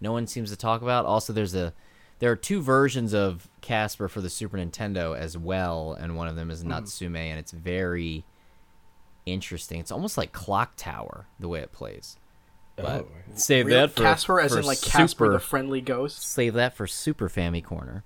no one seems to talk about. Also, there's a there are two versions of Casper for the Super Nintendo as well, and one of them is mm. Natsume, and it's very interesting. It's almost like Clock Tower the way it plays. But oh, save real that for Casper, for as in like Casper super, the Friendly Ghost. Save that for Super Family Corner.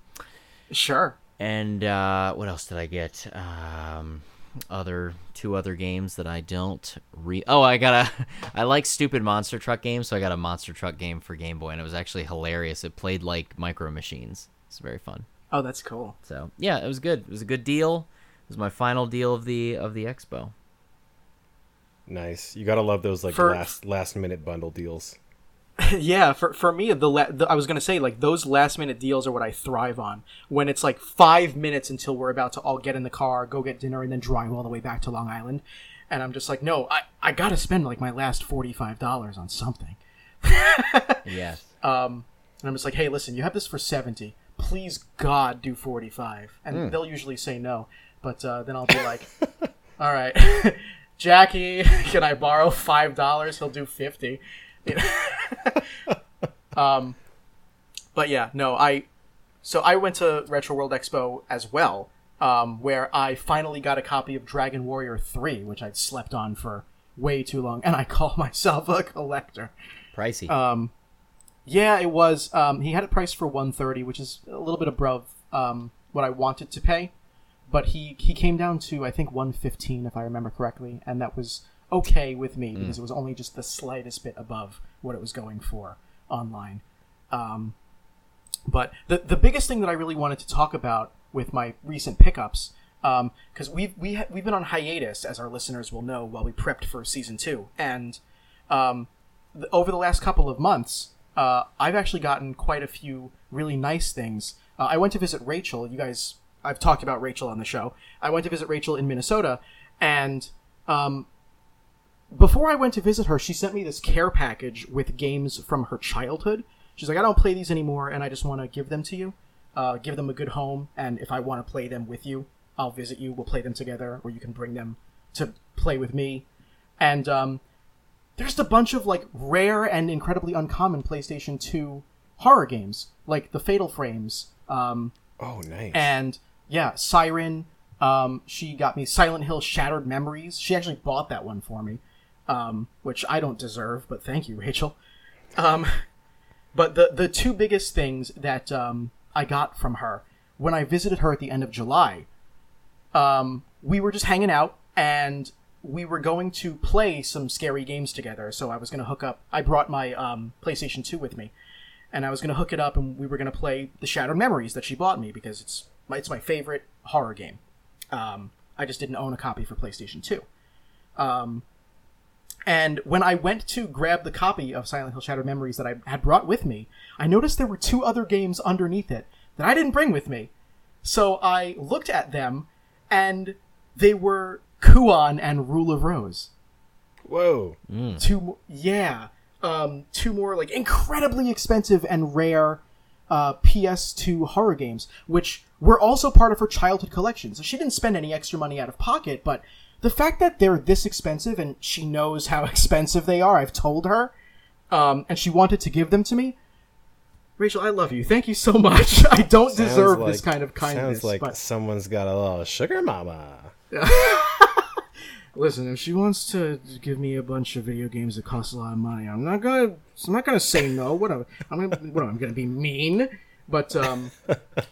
Sure. And uh, what else did I get? Um, other two other games that I don't re. Oh, I got a. I like stupid monster truck games, so I got a monster truck game for Game Boy, and it was actually hilarious. It played like Micro Machines. It's very fun. Oh, that's cool. So yeah, it was good. It was a good deal. It was my final deal of the of the expo. Nice. You gotta love those like for... last last minute bundle deals. Yeah, for for me, the, la- the I was gonna say like those last minute deals are what I thrive on. When it's like five minutes until we're about to all get in the car, go get dinner, and then drive all the way back to Long Island, and I'm just like, no, I I gotta spend like my last forty five dollars on something. Yes. Um, and I'm just like, hey, listen, you have this for seventy. Please, God, do forty five, and mm. they'll usually say no. But uh, then I'll be like, all right, Jackie, can I borrow five dollars? He'll do fifty. um, but yeah, no, I, so I went to Retro World Expo as well, um, where I finally got a copy of Dragon Warrior three, which I'd slept on for way too long. And I call myself a collector. Pricey. Um, yeah, it was. Um, he had a price for one hundred thirty dollars, which is a little bit above um, what I wanted to pay. But he, he came down to, I think, one hundred fifteen dollars, if I remember correctly, and that was okay with me, because mm. it was only just the slightest bit above what it was going for online. Um, but the the biggest thing that I really wanted to talk about with my recent pickups, because um, we've, we ha- we've been on hiatus, as our listeners will know, while we prepped for Season two. And um, the, over the last couple of months, uh, I've actually gotten quite a few really nice things. Uh, I went to visit Rachel. You guys... I've talked about Rachel on the show. I went to visit Rachel in Minnesota, and um, before I went to visit her, she sent me this care package with games from her childhood. She's like, I don't play these anymore, and I just want to give them to you, uh, give them a good home, and if I want to play them with you, I'll visit you, we'll play them together, or you can bring them to play with me. And um, there's a bunch of like rare and incredibly uncommon PlayStation two horror games, like The Fatal Frames. Um, oh, nice. And... Yeah, Siren. Um, she got me Silent Hill Shattered Memories. She actually bought that one for me, um, which I don't deserve, but thank you, Rachel. Um, but the, the two biggest things that um, I got from her, when I visited her at the end of July, um, we were just hanging out, and we were going to play some scary games together. So I was going to hook up. I brought my um, PlayStation two with me, and I was going to hook it up, and we were going to play the Shattered Memories that she bought me, because it's... It's my favorite horror game. Um, I just didn't own a copy for PlayStation two. Um, and when I went to grab the copy of Silent Hill Shattered Memories that I had brought with me, I noticed there were two other games underneath it that I didn't bring with me. So I looked at them, and they were Kuon and Rule of Rose. Whoa. Mm. Two, yeah. Um, two more like incredibly expensive and rare uh, P S two horror games, which... were also part of her childhood collection, so she didn't spend any extra money out of pocket, but the fact that they're this expensive, and she knows how expensive they are, I've told her, um, and she wanted to give them to me. Rachel, I love you. Thank you so much. I don't sounds deserve like, this kind of kindness. Sounds like but... someone's got a little sugar mama. Listen, if she wants to give me a bunch of video games that cost a lot of money, I'm not gonna, I'm not gonna say no. What am I, I'm gonna, what am I, I'm gonna be mean? But um,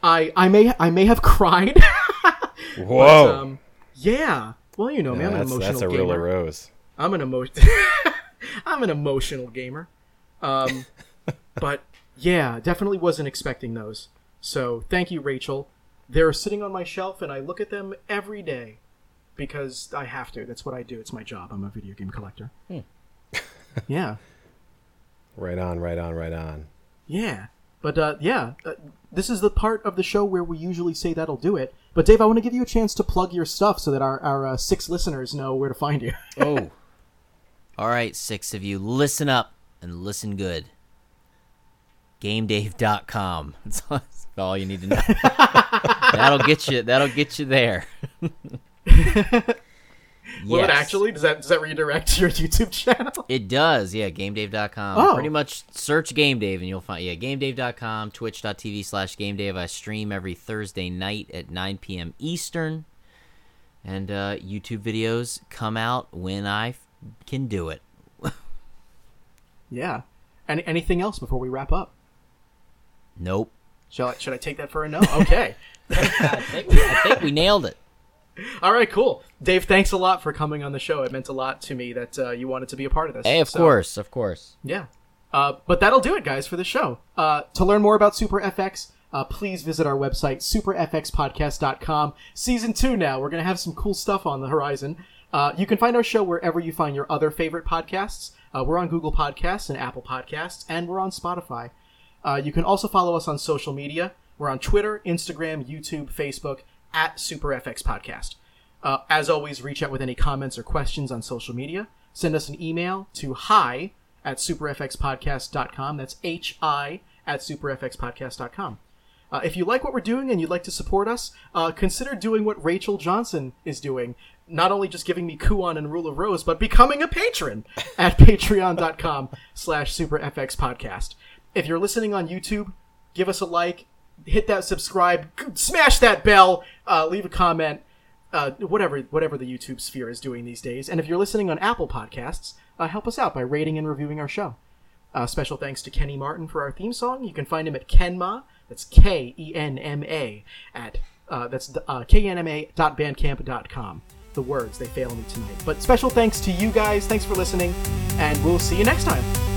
I I may I may have cried. Whoa! But, um, yeah. Well, you know me. No, I'm an emotional gamer. That's a real rose. I'm an emotional. I'm an emotional gamer. Um, but yeah, definitely wasn't expecting those. So thank you, Rachel. They're sitting on my shelf, and I look at them every day because I have to. That's what I do. It's my job. I'm a video game collector. Hmm. Yeah. Right on. Right on. Right on. Yeah. But, uh, yeah, uh, this is the part of the show where we usually say that'll do it. But, Dave, I want to give you a chance to plug your stuff so that our, our uh, six listeners know where to find you. Oh. All right, six of you. Listen up and listen good. GameDave dot com. That's all you need to know. that'll get you That'll get you there. Will yes. it actually? Does that does that redirect your YouTube channel? It does, yeah, GameDave dot com. Oh. Pretty much search GameDave and you'll find, yeah, GameDave dot com, twitch dot t v slash GameDave. I stream every Thursday night at nine p.m. Eastern. And uh, YouTube videos come out when I f- can do it. Yeah. Any, anything else before we wrap up? Nope. Shall I, should I take that for a no? Okay. I, think we, I think we nailed it. All right, cool. Dave, thanks a lot for coming on the show. It meant a lot to me that uh, you wanted to be a part of this. Hey, of so, course, of course. Yeah. Uh, but that'll do it, guys, for the show. Uh, to learn more about Super F X, uh, please visit our website, super f x podcast dot com. Season two now. We're going to have some cool stuff on the horizon. Uh, you can find our show wherever you find your other favorite podcasts. Uh, we're on Google Podcasts and Apple Podcasts, and we're on Spotify. Uh, you can also follow us on social media. We're on Twitter, Instagram, YouTube, Facebook, at SuperFXPodcast. Uh, as always, reach out with any comments or questions on social media. Send us an email to hi at super f x podcast dot com. That's h i at super f x podcast dot com. Uh, if you like what we're doing and you'd like to support us, uh, consider doing what Rachel Johnson is doing. Not only just giving me Kuon and Rule of Rose, but becoming a patron at patreon dot com slash super f x podcast. If you're listening on YouTube, give us a like, hit that subscribe, smash that bell, uh, leave a comment, uh, whatever whatever the YouTube sphere is doing these days. And if you're listening on Apple Podcasts, uh, help us out by rating and reviewing our show. Uh, special thanks to Kenny Martin for our theme song. You can find him at Kenma, that's K E N M A, at uh, that's uh, K N M A dot bandcamp dot com. The words, they fail me tonight. But special thanks to you guys, thanks for listening, and we'll see you next time.